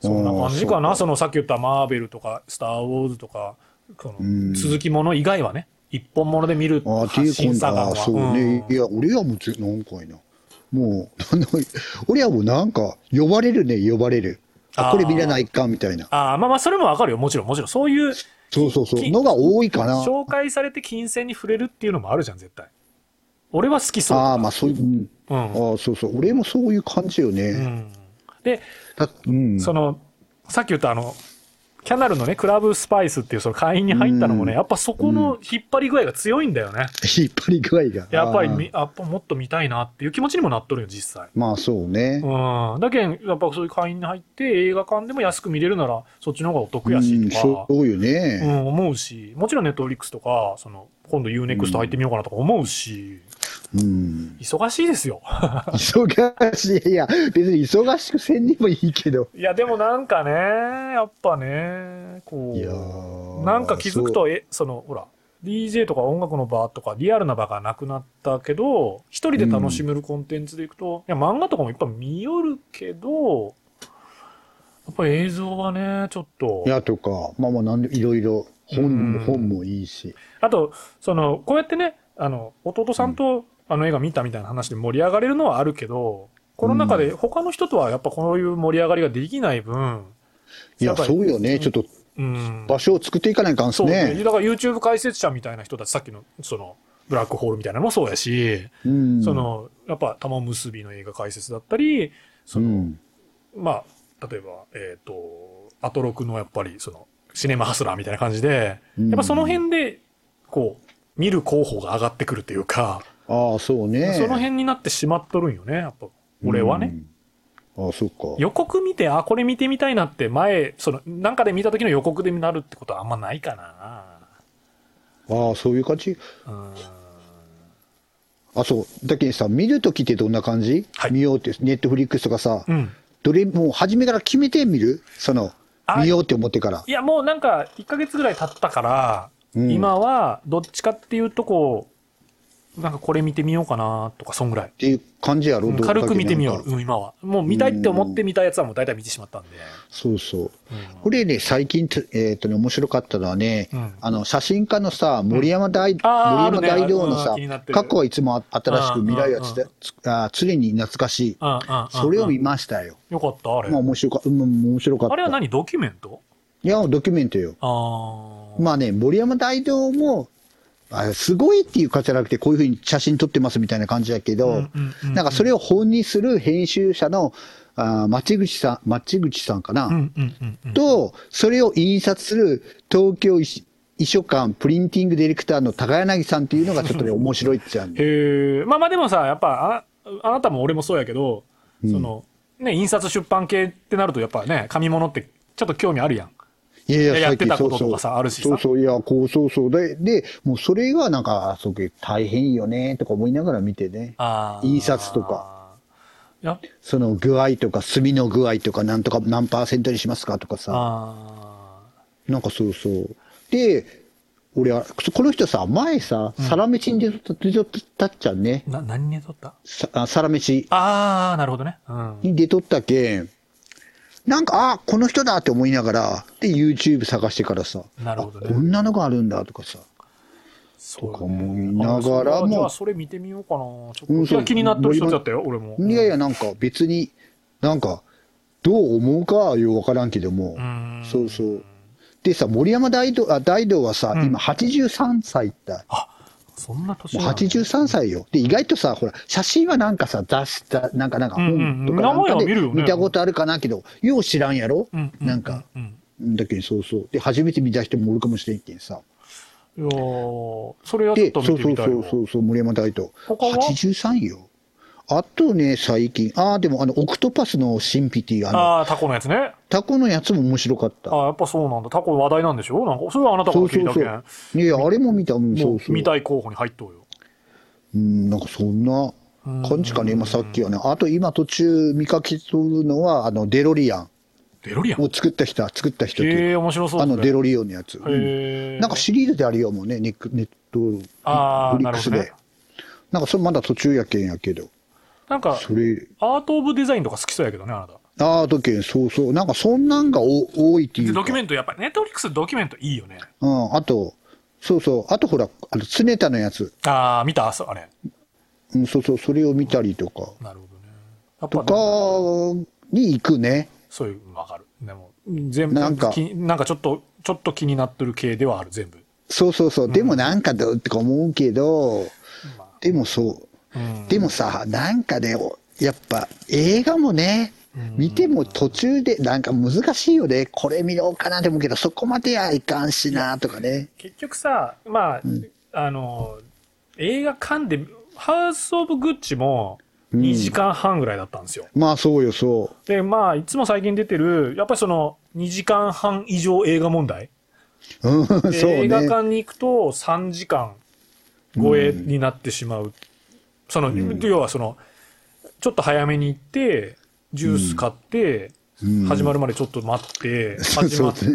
そんな感じかな、そのさっき言ったマーベルとか、スター・ウォーズとか、この続きもの以外はね、一本もので見る審査が、そうね、うん、いや俺はもう何回な、もう俺はもうなんか呼ばれるね、呼ばれる、あ、これ見れないかみたいな、ああ、まあまあそれもわかるよ、もちろんもちろん、そういうそうそうそうのが多いかな。紹介されて金銭に触れるっていうのもあるじゃん、絶対。俺は好きそう。ああ、まあそういう、うん、ああ、そうそう、俺もそういう感じよね。うん、で、うん、そのさっき言ったあの。キャナルのね、クラブスパイスっていうその会員に入ったのもね、やっぱそこの引っ張り具合が強いんだよね。引っ張り具合が。やっぱりみ、やっぱもっと見たいなっていう気持ちにもなっとるよ、実際。まあそうね。うん。だけん、やっぱそういう会員に入って映画館でも安く見れるなら、そっちの方がお得やしとか。うん、そうよね。うん、思うし、もちろんネットフリックスとか、その、今度 U-ネクスト 入ってみようかなとか思うし。うん、忙しいですよ。忙しい。いや、別に忙しくせんにもいいけど。いや、でもなんかね、やっぱね、こう、いやなんか気づくと、え、その、ほら、ディージェー とか音楽の場とかリアルな場がなくなったけど、一人で楽しめるコンテンツでいくと、うん、いや、漫画とかもいっぱい見よるけど、やっぱり映像はね、ちょっと。いや、とか、まあまあ、なんで、いろいろ、本、うん、本もいいし。あと、その、こうやってね、あの、弟さんと、うん、あの映画見たみたいな話で盛り上がれるのはあるけど、この中で他の人とはやっぱこういう盛り上がりができない分、いや、そうよね、ちょっと場所を作っていかないかんすね。そうね、だから YouTube 解説者みたいな人たち、さっきのそのブラックホールみたいなのもそうやし、うん、そのやっぱ玉結びの映画解説だったり、その、うん、まあ例えばえっとアトロクのやっぱりそのシネマハスラーみたいな感じで、やっぱその辺でこう見る候補が上がってくるというか。ああ、そうね。その辺になってしまっとるんよね、やっぱ俺はね。うん、ああ、そっか。予告見て、あ、これ見てみたいなって前、そのなんかで見た時の予告でなるってことはあんまないかな。ああ、そういう感じ。うん。あ、そう。だけどさ、見るときってどんな感じ？はい、見ようって、ネットフリックスとかさ、うん、どれもう初めから決めて見る？その見ようって思ってから。いや、もうなんかいっかげつぐらい経ったから、うん、今はどっちかっていうとこう。なんかこれ見てみようかなとかそんぐらいっていう感じやろ、うん、軽く見てみよう、うん、今はもう見たいって思って見たやつはもう大体見てしまったんで、うん、そうそう、うん、これね最近、えーとね、面白かったのはね、うん、あの写真家のさ森山大、うん、森山大道のさ、ね、過去はいつも新しく未来はつ、うんうん、あ常に懐かしい、うんうんうん、それを見ましたよ、うん、よかったあれ、まあ、面白か、うん、面白かったあれは何ドキュメント、いやドキュメントよ、あまあね森山大道もあすごいっていう感じじゃなくて、こういう風に写真撮ってますみたいな感じだけど、うんうんうんうん、なんかそれを本にする編集者の、あ町口さん、町口さんかな、うんうんうんうん、と、それを印刷する東京遺書館プリンティングディレクターの高柳さんっていうのがちょっとね、面白いっちゃうんで。へー。まあまあでもさ、やっぱあ、あなたも俺もそうやけど、うん、その、ね、印刷出版系ってなるとやっぱね、紙物ってちょっと興味あるやん。いやいや、やってたこととかさ、あるしさ。そうそう、いや、こうそうそう。で、で、もうそれがなんか、そう大変よね、とか思いながら見てね。あ印刷とか。いや。その具合とか、墨の具合とか、なんとか、何パーセントにしますかとかさ。あなんかそうそう。で、俺は、この人さ、前さ、サラメシに出とった、出とったっちゃんね。な、何に出とったさサラメシ。あー、なるほどね。うん。に出とったけん。なんか、あこの人だって思いながら、で、YouTube 探してからさ、なるほどね、こんなのがあるんだとかさ、そうね、とか思いながらも。じゃあ、それ見てみようかな。ちょっと気になってる人だったよ、俺も。いやいや、なんか別に、なんか、どう思うかようわからんけども、うんそうそう。でさ、森山大道、あ大道はさ、うん、今はちじゅうさんさいだ。あそんな年なんですね。はちじゅうさんさいよ。で、意外とさ、ほら、写真はなんかさ、雑誌、なんかなんか本とかなんかで見たことあるかなけど、よう知らんやろ、うんうん、なんか、うんうん、だけどそうそう。で、初めて見た人もおるかもしれんってさ。いやー、それやったら見てみたいよ。そうそうそうそう、森山大斗。はちじゅうさんよ。あとね、最近、ああ、でも、あの、オクトパスのシンピティ、あの、ああ、タコのやつね。タコのやつも面白かった。ああ、やっぱそうなんだ。タコ話題なんでしょ？なんか、それはあなたから聞いたけん。そうそうそう。いや、あれも見た、うん、そうそう。見たい候補に入っとうよ。うん、なんかそんな感じかね、今さっきはね。あと、今途中見かけとるのは、あの、デロリアン。デロリアンを作った人、作った人っていう。ええ、面白そうですね。あの、デロリアンのやつ。へえ、うん。なんかシリーズであるよ、もうね、ネット、ネット、ああ、なるほどね。なんか、それまだ途中やけんやけど。なんかそれアート・オブ・デザインとか好きそうやけどね、あなた。アート系、そうそう。なんかそんなんがお多いっていうか。ドキュメント、やっぱりネットフリックスドキュメントいいよね。うん、あと、そうそう。あとほら、あの常田のやつ。ああ、見たそうあれ。うん、そうそう。それを見たりとか。うん、なるほどね。やっぱとかに行くね。そういう、わかる。でも、全部、なんか、なんかちょっと、ちょっと気になってる系ではある、全部。そうそうそう。うん、でもなんかどうってか思うけど、まあ、でもそう。うん、でもさ、なんかね、やっぱ映画もね、見ても途中でなんか難しいよね。これ見ようかなでもけど、そこまではいかんしなとかね。結局さ、まあ、うん、あの映画館でハウス・オブ・グッチもにじかんはんぐらいだったんですよ、うん、まあそうよ、そうで、まあいつも最近出てるやっぱりそのにじかんはん以上映画問題、うん、そうね、映画館に行くとさんじかん超えになってしまう、うん、その、うん、要はそのちょっと早めに行ってジュース買って、うん、始まるまでちょっと待って、うん、始まって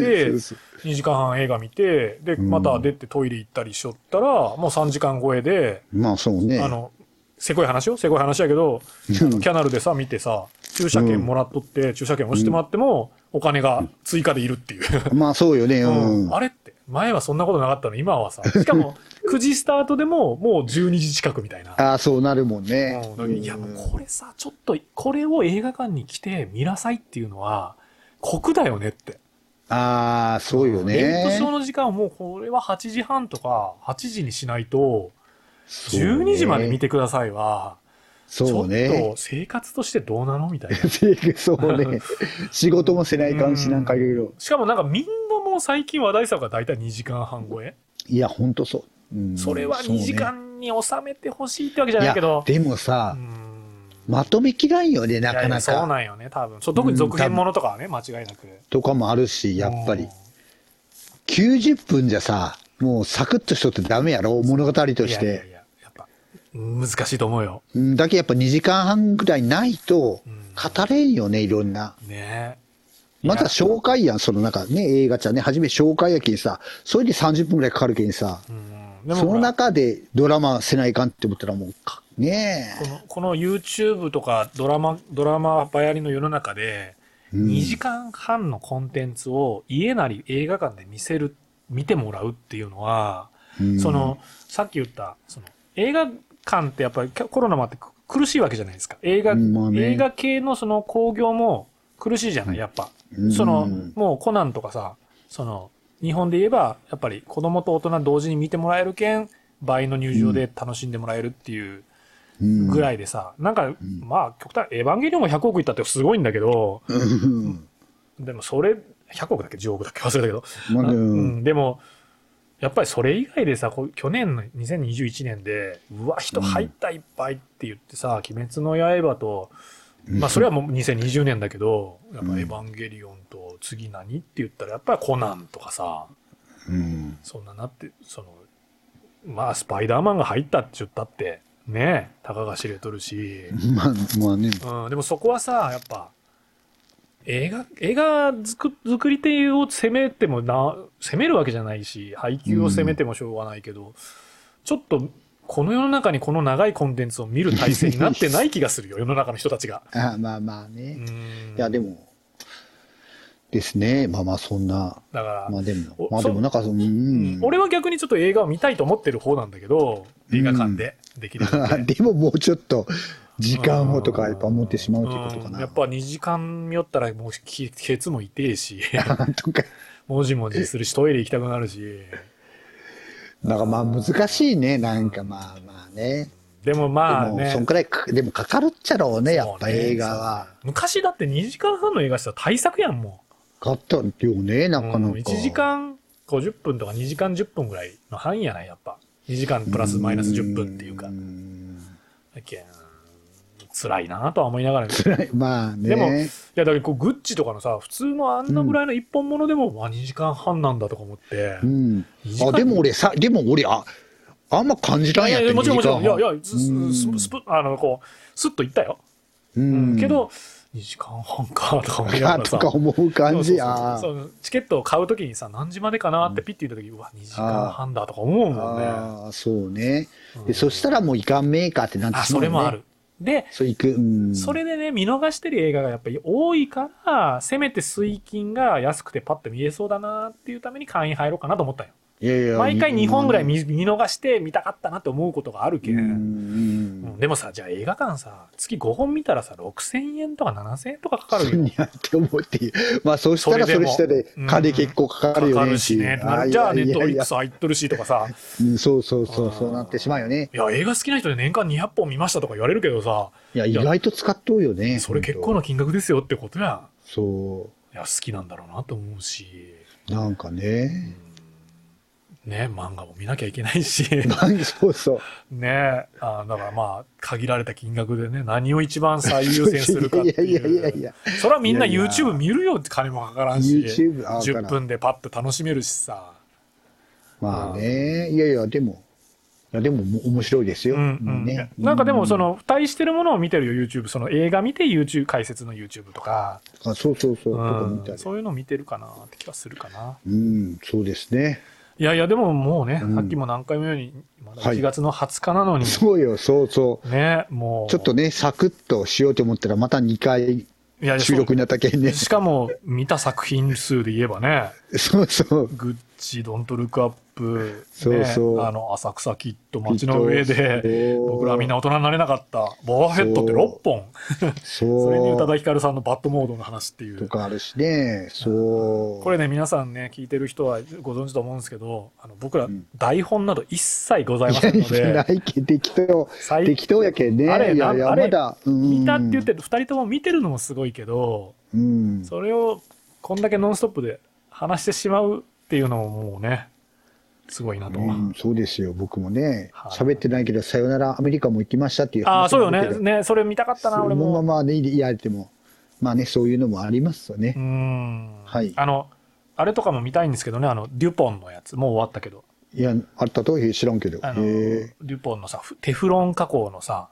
にじかんはん映画見てでまた出てトイレ行ったりしとったらもうさんじかん超えで、まあそうね、あのせこい話よ、せこい話やけどキャナルでさ見てさ駐車券もらっとって、うん、駐車券押してもらってもお金が追加でいるっていうまあそうよね、うんうん、あれって前はそんなことなかったの、今はさ、しかもくじスタートでももうじゅうにじ近くみたいな。ああ、そうなるもんね。うん、いや、もうこれさ、ちょっと、これを映画館に来て見なさいっていうのは、酷だよねって。ああ、そうよね。演劇の時間をもうこれははちじはんとかはちじにしないと、じゅうにじまで見てくださいは、そうね、ちょっと生活としてどうなのみたいな。そうね。仕事もせないかんし、なんかいろいろ。しかもなんかみんなもう最近話題作が大体にじかんはん超え。いや、ほんとそう。うん、それはにじかんに収めてほしいってわけじゃないけど、いやでもさ、うん、まとめきらんよね、なかなか。いやいやそうなんよね、多分。特に続編ものとかはね、うん、間違いなくとかもあるし、やっぱりきゅうじゅっぷんじゃさ、もうサクッとしとってダメやろ、物語として。いやいやいや、やっぱ難しいと思うよ。だけやっぱにじかんはんぐらいないと語れんよね、いろんな、うん、ね。また紹介やん、その中ね、映画ちゃんね、初め紹介やけにさ、それでさんじゅっぷんぐらいかかるけにさ、うん、その中でドラマせないかんって思ったらもうかねえ、この、この YouTube とかドラマドラマ流行りの世の中でにじかんはんのコンテンツを家なり映画館で見せる見てもらうっていうのは、うん、そのさっき言ったその映画館ってやっぱりコロナもあって苦しいわけじゃないですか、映画、まあね、映画系のその興行も苦しいじゃない、やっぱ、うん、そのもうコナンとかさ、その日本で言えばやっぱり子供と大人同時に見てもらえるけん倍の入場で楽しんでもらえるっていうぐらいでさ、なんかまあ極端、エヴァンゲリオンもひゃくおくいったってすごいんだけど、でもそれひゃくおくだっけじゅうおくだっけ忘れたけど、うん、でもやっぱりそれ以外でさ、去年のにせんにじゅういちねんでうわ人入ったいっぱいって言ってさ、鬼滅の刃と、まあそれはもうにせんにじゅうねんだけど、やっぱエヴァンゲリオンと次何って言ったらやっぱりコナンとかさ、うん、そんななって、そのまあスパイダーマンが入ったって言ったってね、たかが知れとるし、まあまあね、うん、でもそこはさ、やっぱ映画映画作り手を責めてもな、責めるわけじゃないし、配給を責めてもしょうがないけど、うん、ちょっとこの世の中にこの長いコンテンツを見る体制になってない気がするよ世の中の人たちが。ああ、まあまあね。いやでもですね、まあまあそんな。だからまあでもまあでもなんか、うん、俺は逆にちょっと映画を見たいと思ってる方なんだけど、映画館でできるだけ。でももうちょっと時間をとかやっぱ思ってしまうということかな。やっぱにじかん見よったらもうケツも痛えし、とかもじもじするしトイレ行きたくなるし。なんかまあ難しいね、なんかまあまあね。でもまあね、でもそんくらいか、でもかかるっちゃろうね、やっぱ映画は。昔だってにじかんはんの映画したら大作やんもん。かったんよね、なかなか、うん、いちじかんごじゅっぷんとかにじかんじゅっぷんぐらいの範囲やない、やっぱにじかんプラスマイナスじゅっぷんっていうか。だけん辛いなとは思いながら、ね、辛いまあね。でもいやだけどこうグッチとかのさ普通のあんなぐらいの一本物でも、うん、にじかんはんなんだとか思って、うん、あでも俺さでも俺ああんま感じないやっていやいやもちろんもちろんいやいや、うん、スッあのこうスッといったよ、うんうん、けどにじかんはんかとか思いながらさとか思う感じやそうそうそうチケットを買うときにさ何時までかなってピッて言ったとき、うん、うわにじかんはんだとか思うもんねああそうね、うん、でそしたらもういかんメーカーってなってしまうねあそれもあるで そ, 行く、うん、それでね見逃してる映画がやっぱり多いからせめて水金が安くてパッと見えそうだなっていうために会員入ろうかなと思ったよいやいや毎回にほんぐらい 見,、うん、見逃して見たかったなって思うことがあるけん、うんうん、でもさじゃあ映画館さ月ごほん見たらさろくせんえんとかななせんえんとかかかるよって思ってまあそうしたらそれしたら金結構かかるよね、うん、かかるしねじゃあネットフリックス入っとるしとかさそうそうそうそうなってしまうよねいや映画好きな人で年間にひゃっぽん見ましたとか言われるけどさいや意外と使っとうよねそれ結構な金額ですよってことやそういや好きなんだろうなと思うしなんかね、うんね、漫画も見なきゃいけないしそうそうねあだからまあ限られた金額でね何を一番最優先するかっていういやいやいやいやそれはみんな YouTube 見るよって金もかからんしいやいや YouTube あじゅっぷんでパッと楽しめるしさまあね、うん、いやいやでもいやでも面白いですよ、うんうんね、なんかでもその付帯してるものを見てるよ YouTube その映画見て YouTube 解説の YouTube とかあそうそうそう、うん、とかそういうの見てるかなって気はするかなうんそうですねいやいやでももうね、うん、さっきも何回も言うようにまだいちがつのはつかなのに、はい、そうよそうそうねもうちょっとねサクッとしようと思ったらまたにかい収録になったけんねしかも見た作品数で言えばねそうそうグッチドントルックアップそうそう、ね、あの浅草キッド街の上で僕らはみんな大人になれなかったボバフェットってろっぽん そ, それに宇多田ヒカルさんのバッドモードの話っていうとかあるしねそうこれね皆さんね聞いてる人はご存知と思うんですけどあの僕ら台本など一切ございませんので、うん、ないけ適当適当やけねあれなんあれ見たって言ってふたりとも見てるのもすごいけど、うん、それをこんだけノンストップで話してしまうっていうのももうねすごいなと、うん、そうですよ僕もね喋、はい、ってないけどさよならアメリカも行きましたっていう話あそうよ ね, ねそれ見たかったな俺もそのままねいやでもまあねそういうのもありますよねうん、はい、あのあれとかも見たいんですけどねあのデュポンのやつもう終わったけどいやあったと知らんけどあのデュポンのさテフロン加工のさ、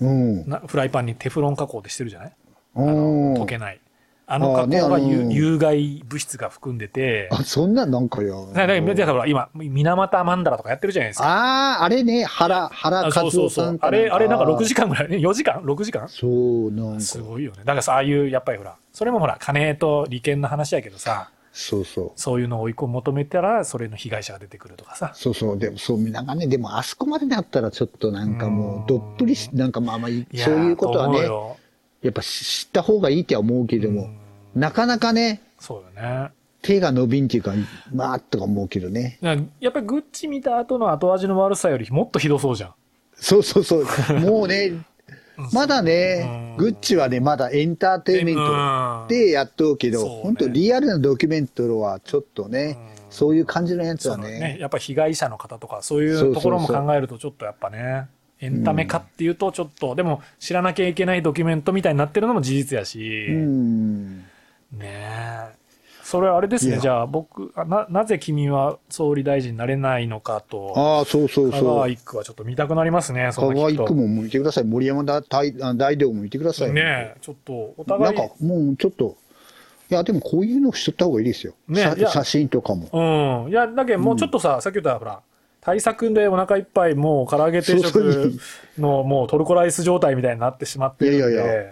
うん、なフライパンにテフロン加工でしてるじゃないあの溶けないあの加工は、ねあのー、有害物質が含んでてあそんななんかよだから今水俣マンダラとかやってるじゃないですかあああれね原原和夫さんとかあれあれなんかろくじかんぐらいねよじかんろくじかんそうなんかすごいよねだからさああいうやっぱりほらそれもほら金と利権の話やけどさそうそうそういうのを追い込む求めたらそれの被害者が出てくるとかさそうそうでもそうなんかねでもあそこまでだったらちょっとなんかもうどっぷりなんかまあまあそういうことはねやっぱ知った方がいいとは思うけども、なかなかね、そうよね、手が伸びんっていうか、まあとか思うけどね。やっぱりグッチ見た後の後味の悪さよりもっとひどそうじゃん。そうそうそう。もうね、まだね、グッチはねまだエンターテインメントでやっとうけど、ね、本当リアルなドキュメントはちょっとね、うそういう感じのやつは ね, ね、やっぱ被害者の方とかそういうところも考えるとちょっとやっぱね。そうそうそうエンタメかっていうとちょっと、うん、でも知らなきゃいけないドキュメントみたいになってるのも事実やし、うん、ねえそれあれですねじゃあ僕な、なぜ君は総理大臣になれないのかとあそうそうそうカワイックはちょっと見たくなりますねそのカワイックも見てください森山 大, 大道も見てくださいねえちょっとお互いなんかもうちょっといやでもこういうのをしとった方がいいですよ、ね、写真とかもうんいやだけどもうちょっとさ、うん、さっき言ったほら対策でお腹いっぱいもう唐揚げ定食のもうトルコライス状態みたいになってしまってるのでいやいやいや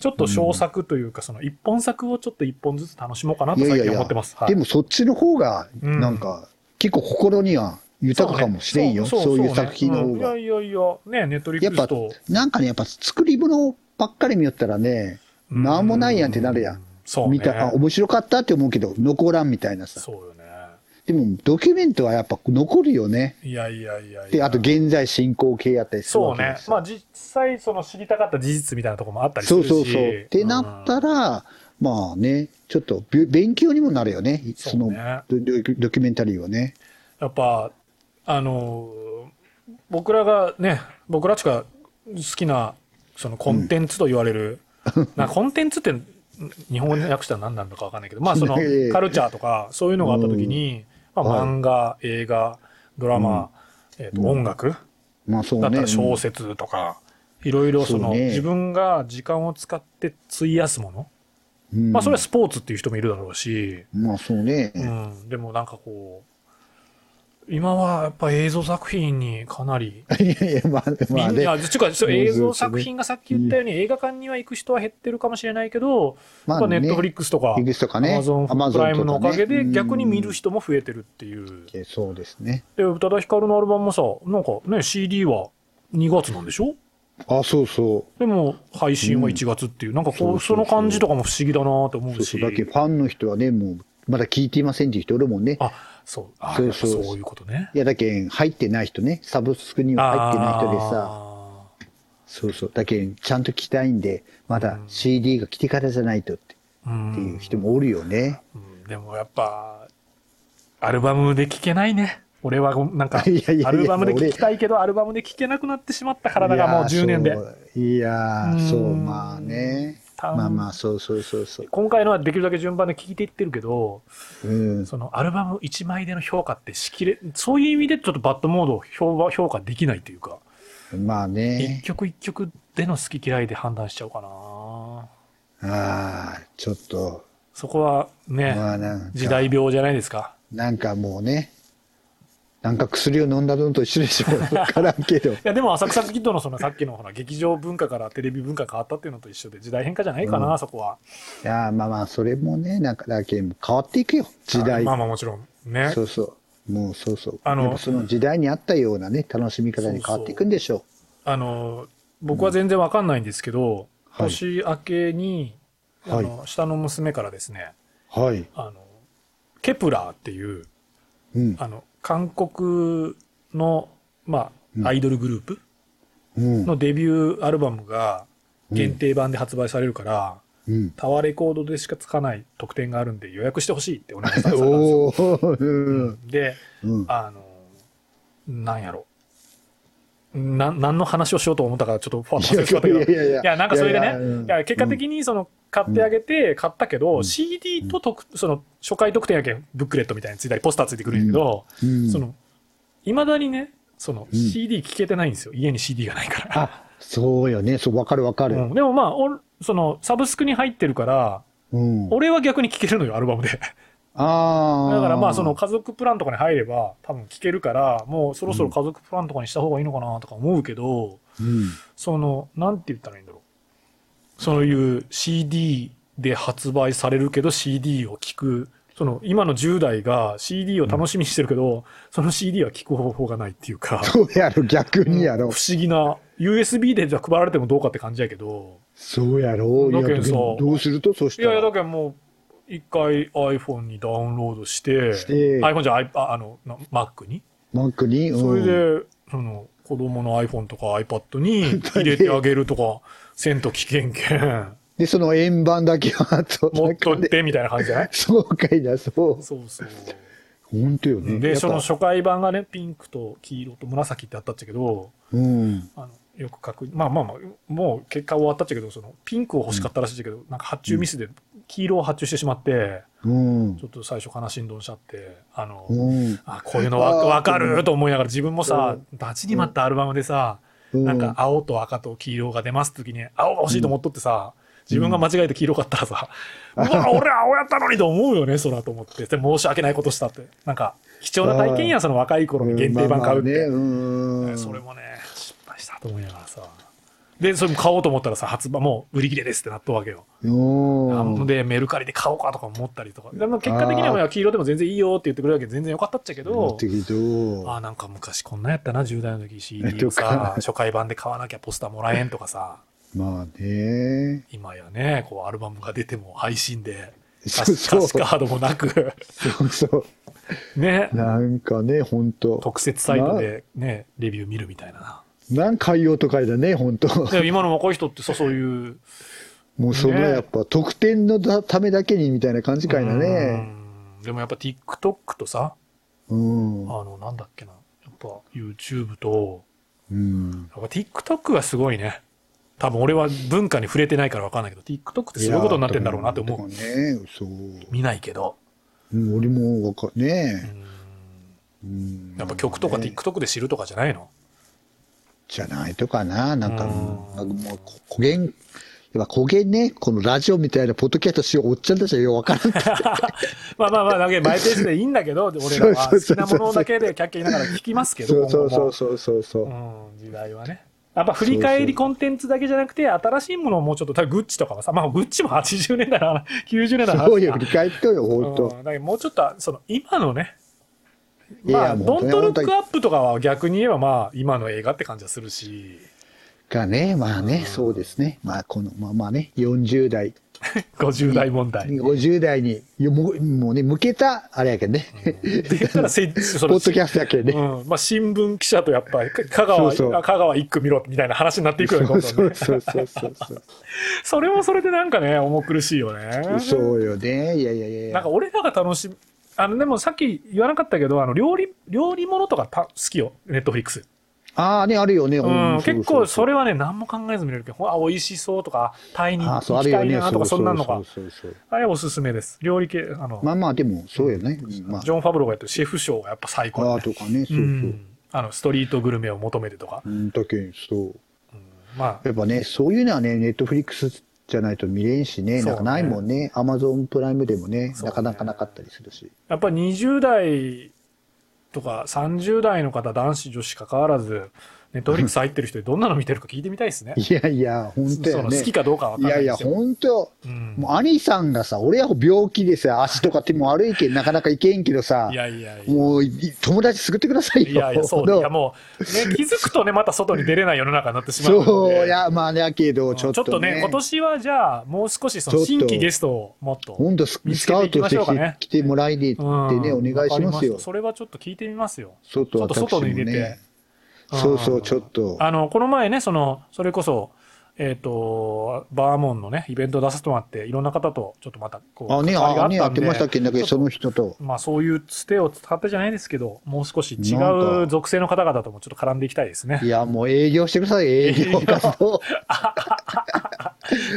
ちょっと小作というかその一本作をちょっと一本ずつ楽しもうかなと最近思ってますいやいやいや、はい、でもそっちの方がなんか結構心には豊かかもしれんよ、うん、そうね、そう、そう、そうね、そういう作品の方が、うん、いやいやいやねネットリックスとやっぱなんかねやっぱ作り物ばっかり見よったらねなんもないやんってなるやん、うん、そうね、見た面白かったって思うけど残らんみたいなさそうよねでもドキュメントはやっぱ残るよね。いやいやいやいや。であと現在進行形やったりするわけですよ。そうね。まあ実際その知りたかった事実みたいなところもあったりするし。そうそうそう。ってなったら、うん、まあね、ちょっと勉強にもなるよね。そのドキュメンタリーはね。やっぱあの僕らがね、僕らしか好きなそのコンテンツと言われる、うん、なんかコンテンツって日本語に訳したら何なんだか分かんないけど、まあそのカルチャーとかそういうのがあった時に。うんまあ、漫画、はい、映画、ドラマ、うんえーとうん、音楽、まあそうね、だったら小説とか、うん、いろいろそのそ、ね、自分が時間を使って費やすもの、うん、まあそれはスポーツっていう人もいるだろうし、まあそうね、うん、でもなんかこう今はやっぱ映像作品にかなりいやいやまあまあね、映像作品がさっき言ったように映画館には行く人は減ってるかもしれないけど、まあね、ネットフリックスとか Amazon プライムのおかげで逆に見る人も増えてるっていう。そうですね。で宇多田ヒカルのアルバムもさ、なんかね シーディー はにがつなんでしょ？あ、そうそう。でも配信はいちがつっていう、うん、なんかこう、そうそうそう、その感じとかも不思議だなと思うし。そうそう、だけファンの人はねもう。まだ聞いていませんっていう人俺もね。あ、そう。あ、そうそうそう、そういうことね。いやだけ入ってない人ね、サブスクには入ってない人でさ。そうそう。だけちゃんと聞きたいんで、まだ シーディー が聞き方じゃないとって、うん、っていう人もおるよね、うん。でもやっぱアルバムで聞けないね。俺はなんかいやいやいやアルバムで聞きたいけどアルバムで聞けなくなってしまった体がもうじゅうねんで。いやー、そう、いやー、そうまあね。まあまあそうそうそうそう、今回のはできるだけ順番で聞いていってるけど、うん、そのアルバムいちまいでの評価ってしきれ、そういう意味でちょっとバッドモードを 評, 評価できないというか、まあね、一曲一曲での好き嫌いで判断しちゃうかなあ。ちょっとそこはね、まあ、時代病じゃないですか。なんかもうね、なんか薬を飲んだのと一緒でしょ。分からんけど。いやでも浅草キッドのそのさっきのほら劇場文化からテレビ文化変わったっていうのと一緒で時代変化じゃないかな、うん、そこは。いやまあまあそれもね、なんかだけ変わっていくよ時代。まあまあもちろんね。そうそうもうそうそう。あのその時代に合ったようなね楽しみ方に変わっていくんでしょう。そうそうあの僕は全然わかんないんですけど、うん、年明けに、はい、あの下の娘からですね、はい、あのケプラーっていう、うん、あの韓国の、まあ、アイドルグループのデビューアルバムが限定版で発売されるから、うんうん、タワーレコードでしかつかない特典があるんで予約してほしいってお願いしたんですよ。うん、で、うん、あの、なんやろ。な、何の話をしようと思ったからちょっとファンとしてたけど。いやいやいや。いや、なんかそれでね、いやいやいや、いや結果的にその、うん買ってあげて、買ったけど、うん、シーディー と特、その、初回特典やけん、ブックレットみたいについたり、ポスターついてくるんやけど、うんうん、その、いまだにね、その、シーディー 聴けてないんですよ。家に シーディー がないから。あ、そうよね。そう、わかるわかる、うん。でもまあ、お、その、サブスクに入ってるから、うん、俺は逆に聴けるのよ、アルバムで。ああ。だからまあ、その、家族プランとかに入れば、多分聴けるから、もうそろそろ家族プランとかにした方がいいのかな、とか思うけど、うん、その、なんて言ったらいいんだろう。そういう シーディー で発売されるけど シーディー を聴く、その今のじゅう代が シーディー を楽しみにしてるけど、うん、その シーディー は聴く方法がないっていうか。そうやろ、逆にやろ、不思議な。 ユーエスビー で配られてもどうかって感じやけど。そうやろ。だけどさ、どうすると、そしたら、いやいや、だけどもう一回 iPhone にダウンロードして、して、iPhone じゃ、あ、あの Mac に Mac に、うん、それでその子供の iPhone とか iPad に入れてあげるとかせんと危険けん。で、その円盤だけはと、持っとってみたいな感じじゃない？そうかいな、そう。そうそう。本当よね。で、その初回版がね、ピンクと黄色と紫ってあったっちゃけど、うん、あのよく確認、まあまあまあ、もう結果終わったっちゃけど、そのピンクを欲しかったらしいけど、うん、なんか発注ミスで黄色を発注してしまって、うん、ちょっと最初悲しんどんしちゃって、あの、うん、あ、こういうのわかると思いながら、自分もさ、待ちに待ったアルバムでさ、なんか青と赤と黄色が出ますって時に青が欲しいと思っとってさ、自分が間違えて黄色かったらさ、うん、うわ俺青やったのにと思うよね、そらと思って。申し訳ないことしたって。なんか貴重な体験や、その若い頃に限定版買うって。それもね、失敗したと思いながらさ。でそれも買おうと思ったらさ、発売もう売り切れですってなったわけよ。でメルカリで買おうかとか思ったりとか。でも結果的には黄色でも全然いいよって言ってくれるわけで全然よかったっちゃけど、あ、なんか昔こんなやったな、じゅう代の時 シーディー をさ初回版で買わなきゃポスターもらえんとかさ。まあね、今やね、こうアルバムが出ても配信でパスカードもなくそうそう、ね、なんかね本当特設サイトで、ね、レビュー見るみたいななんか海洋とかだね本当今の若い人ってさそういうもうそのやっぱ、ね、得点のためだけにみたいな感じかいなねうんでもやっぱ TikTok とさうんあのなんだっけなやっぱ YouTube とうんやっぱ TikTok がすごいね多分俺は文化に触れてないから分かんないけど TikTok ってそういうことになってんだろうなって思う、ね、そう見ないけど、うん、俺も分かんねえ、うん、やっぱ曲とか TikTok で知るとかじゃないのじゃないとかななんかもう古言やっぱ古言ねこのラジオみたいなポッドキャストしようおっちゃんたちはよう分からんってまあまあまあだけマイペースでいいんだけど俺らは好きなものだけでキャッキャ言いながら聞きますけどそうそうそうそうそう、うん、時代はねやっぱ振り返りコンテンツだけじゃなくて新しいものをもうちょっと多分グッチとかはさまあグッチもはちじゅうねんだいの話きゅうじゅうねんだいの話そうよ振り返ってよほんと、うん、だけどもうちょっとその今のねまあドントルックアップとかは逆に言えばまあ今の映画って感じはするしがねまあね、うん、そうですねまあこのまあまあねよんじゅう代ごじゅう代問題ごじゅう代にもうね向けたあれやけどね、うん、でたらポッドキャストやけどね、うんまあ、新聞記者とやっぱり香川香川一区見ろみたいな話になっていくよねそれもそれでなんかね重苦しいよねそうよねいやいやいやなんか俺らが楽しみあのでもさっき言わなかったけどあの料理料理ものとか好きよネットフリックスああねあるよね、うん、結構それはね何も考えず見れるけどあ美味しそうとかタイに行きたいなとかそんなのかあれおすすめです料理系あのまあまあでもそうよね、まあ、ジョン・ファブローがやってるシェフショーがやっぱ最高、ね、あとかねそうそう、うん、あのストリートグルメを求めてとかうんだけそう、うん、まあやっぱねそういうのはねネットフリックスじゃないと見れんしねなんかないもんね Amazon プライムでも ね, ねなかなかなかったりするしやっぱにじゅう代とかさんじゅう代の方男子女子関わらずネットフリックス入ってる人でどんなの見てるか聞いてみたいですねいやいや本当やね好きかどうかわかんないですよいやいや本当、うん、もう兄さんがさ俺や病気でさ足とか手も悪いけんなかなかいけんけどさいやいやいやもう友達作ってくださいよいやいやそういやもう、ね、気づくとねまた外に出れない世の中になってしまうのでそういやまあねやけどちょっとね、うん、ちょっとね今年はじゃあもう少しその新規ゲストをもっと本当スカウトしてき て,、ね、来てもらいでってね、うん、お願いしますよそれはちょっと聞いてみますよちょっと外に出てそうそうちょっとあのこの前ね そ, のそれこそ、えー、とバーモンのねイベント出させてもらっていろんな方とちょっとまたこうあねあねやってましたっけだけどその人とまあそういうつてを使ってじゃないですけどもう少し違う属性の方々ともちょっと絡んでいきたいですねいやもう営業してください営業活動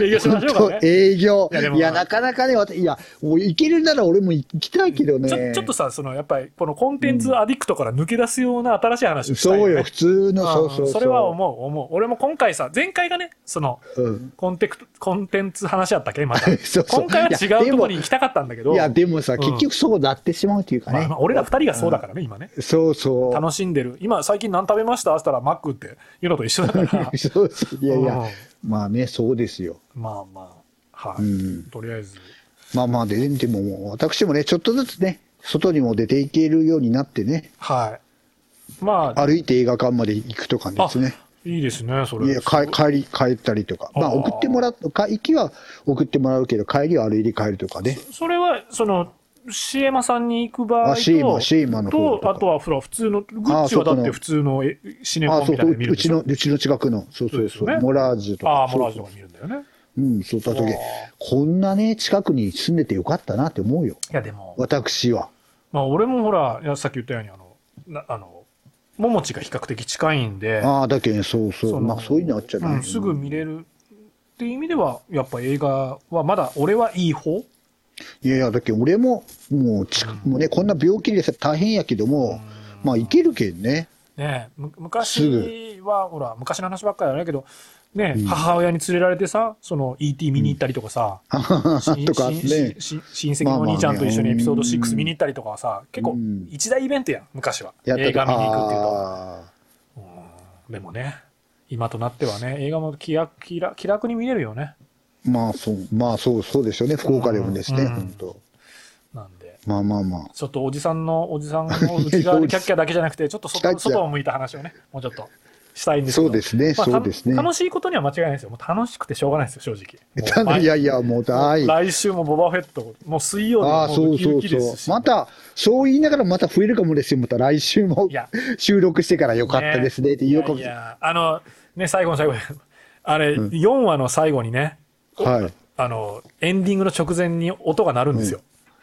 営業しましょうかね営業い や,、まあ、いやなかなかねいやもう行けるなら俺も行きたいけどねち ょ, ちょっとさそのやっぱりこのコンテンツアディクトから抜け出すような新しい話をしたいよ、ね、そうよ普通のそうそう そ, うそれは思う思う俺も今回さ前回がねその、うん、コ, ンテクトコンテンツ話あったっけまたそうそう今回は違うところに行きたかったんだけどいやで も, いやでもさ、うん、結局そうなってしまうというかね、まあまあ、俺らふたりがそうだからね、うん、今ねそうそう楽しんでる今最近何食べましたって言ったらマックっていうのと一緒だからそうそういやいや、うんまあねそうですよまあまあはい、うん、とりあえずまあまあ で, でも, もう私もねちょっとずつね外にも出ていけるようになってねはいまあ歩いて映画館まで行くとかですねいいですねそれいやか帰り帰ったりとかまあ送ってもらう行きは送ってもらうけど帰りは歩いて帰るとかね そ, それはそのシエマさんに行く場合と、あ、シエマ、シエマの方とか。あとはほら普通のグッチはだって普通のシネコンみたいなの見るでしょ。あ、そう、うちの近くのそうそうそう、ね、モラージュとか、あ、モラージュとか見るんだよね。うん、そうだ時こんなね近くに住んでてよかったなって思うよ。いやでも私は、まあ俺もほらさっき言ったようにあのなあのももちが比較的近いんで、ああだけねそうそうそまあそういうのあっちゃない、うん。すぐ見れるっていう意味ではやっぱ映画はまだ俺はいい方。いやいやだけど俺ももうち、うん、もうねこんな病気でさ大変やけども、うん、まあいけるけんね。ねえ昔はほら昔の話ばっかりだけどね、うん、母親に連れられてさその イーティー 見に行ったりとかさ、うん、とかね親戚のお兄ちゃんと一緒にエピソードろく見に行ったりとかはさ、うん、結構一大イベントやん昔は映画見に行くっていうと、うん、でもね今となってはね映画も気楽、気楽、気楽に見れるよね。まあそうまあそうそうですよね福岡でもですね、うん、本当なんでまあまあまあちょっとおじさんのおじさんの内側でキャッキャだけじゃなくてちょっと 外, 外を向いた話をねもうちょっとしたいんですけど、そうですね、まあ、そうですね、楽しいことには間違いないですよ。もう楽しくてしょうがないですよ、正直。いやいや、もう大来週もボバフェット、もう水曜日もウキウキですし、そうそうそう、またそう言いながらまた増えるかもですよ。また来週も収録してからよかったですねって言うかもしれない。いやいや、あのね、最後の最後あれ、うん、よんわの最後にね、はい、あのエンディングの直前に音が鳴るんですよ、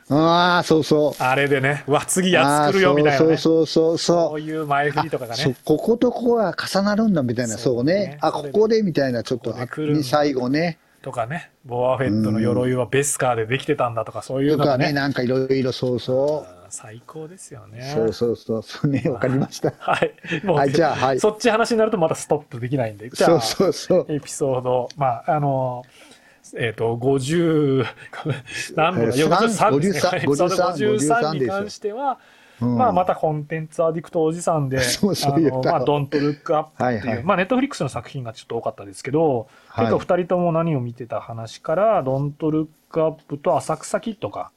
うん、ああ、そうそう。あれでね、わ、次やっつくるよみたいな、ね。そうそうそうそう。そういう前振りとかがね。こことここが重なるんだみたいな、そうね。そうね、あ、ここでみたいな、ちょっと、ここに最後ね。とかね、ボアフェットの鎧はベスカーでできてたんだとか、そういうのがね。とかね、なんかいろいろ、そうそう。最高ですよね。そうそうそう。そうね、わかりました。はい。もう、はい、じゃあ、はい。そっち話になるとまたストップできないんで。じゃあ、そうそうそう。エピソード、まあ、あのー、えっ、ー、と、ごじゅう、何本だ、よんじゅうさんですね。ごじゅうさんに関しては、うん、まあ、またコンテンツアディクトおじさんで、そうそう、あの、まあ、ドントルックアップっていう、はいはい、まあ、ネットフリックスの作品がちょっと多かったですけど、はい、結構ふたりとも何を見てた話から、ドントルックアップと浅草キッドか、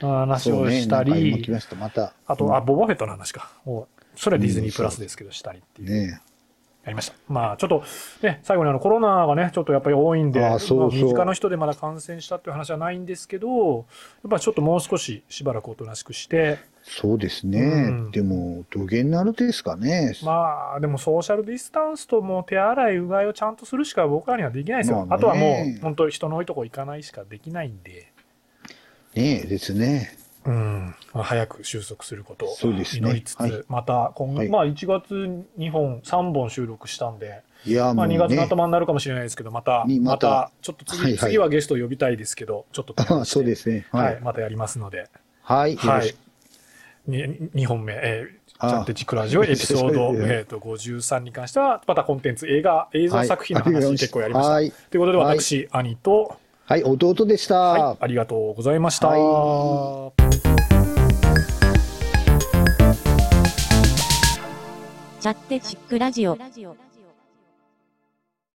話をしたり、ね、たまた、あと、うん、あ、ボバフェットの話か。それはディズニープラスですけど、うん、したりっていう。ね、やりました。まあちょっとね、最後にあのコロナがねちょっとやっぱり多いんで、ああ、そうそう、身近な人でまだ感染したっていう話はないんですけど、やっぱりちょっともう少ししばらくおとなしくして。そうですね。うん、でもどげんなるですかね。まあでもソーシャルディスタンスともう手洗いうがいをちゃんとするしか僕らにはできないですよ。まあね、あとはもう本当人の多いとこ行かないしかできないんで。ねえですね。うん、まあ、早く収束することを祈りつつ、ね、はい、また今後、はい、まあいちがつにほんさんぼん収録したんで、いや、まあ、にがつの頭になるかもしれないですけど、また、また、またちょっと 次,、はいはい、次はゲストを呼びたいですけど、ちょっとそうですね、はい、はい、またやりますので、はい、はい、にほんめ、えー、チャンテチクラジオエピソード、えー、とごじゅうさんに関してはまたコンテンツ、映画映像作品の話、はい、結構やりました。はい、ということで私、はい、兄と、はい、弟でした、はい、ありがとうございました、はい。チャッテチックラジオ。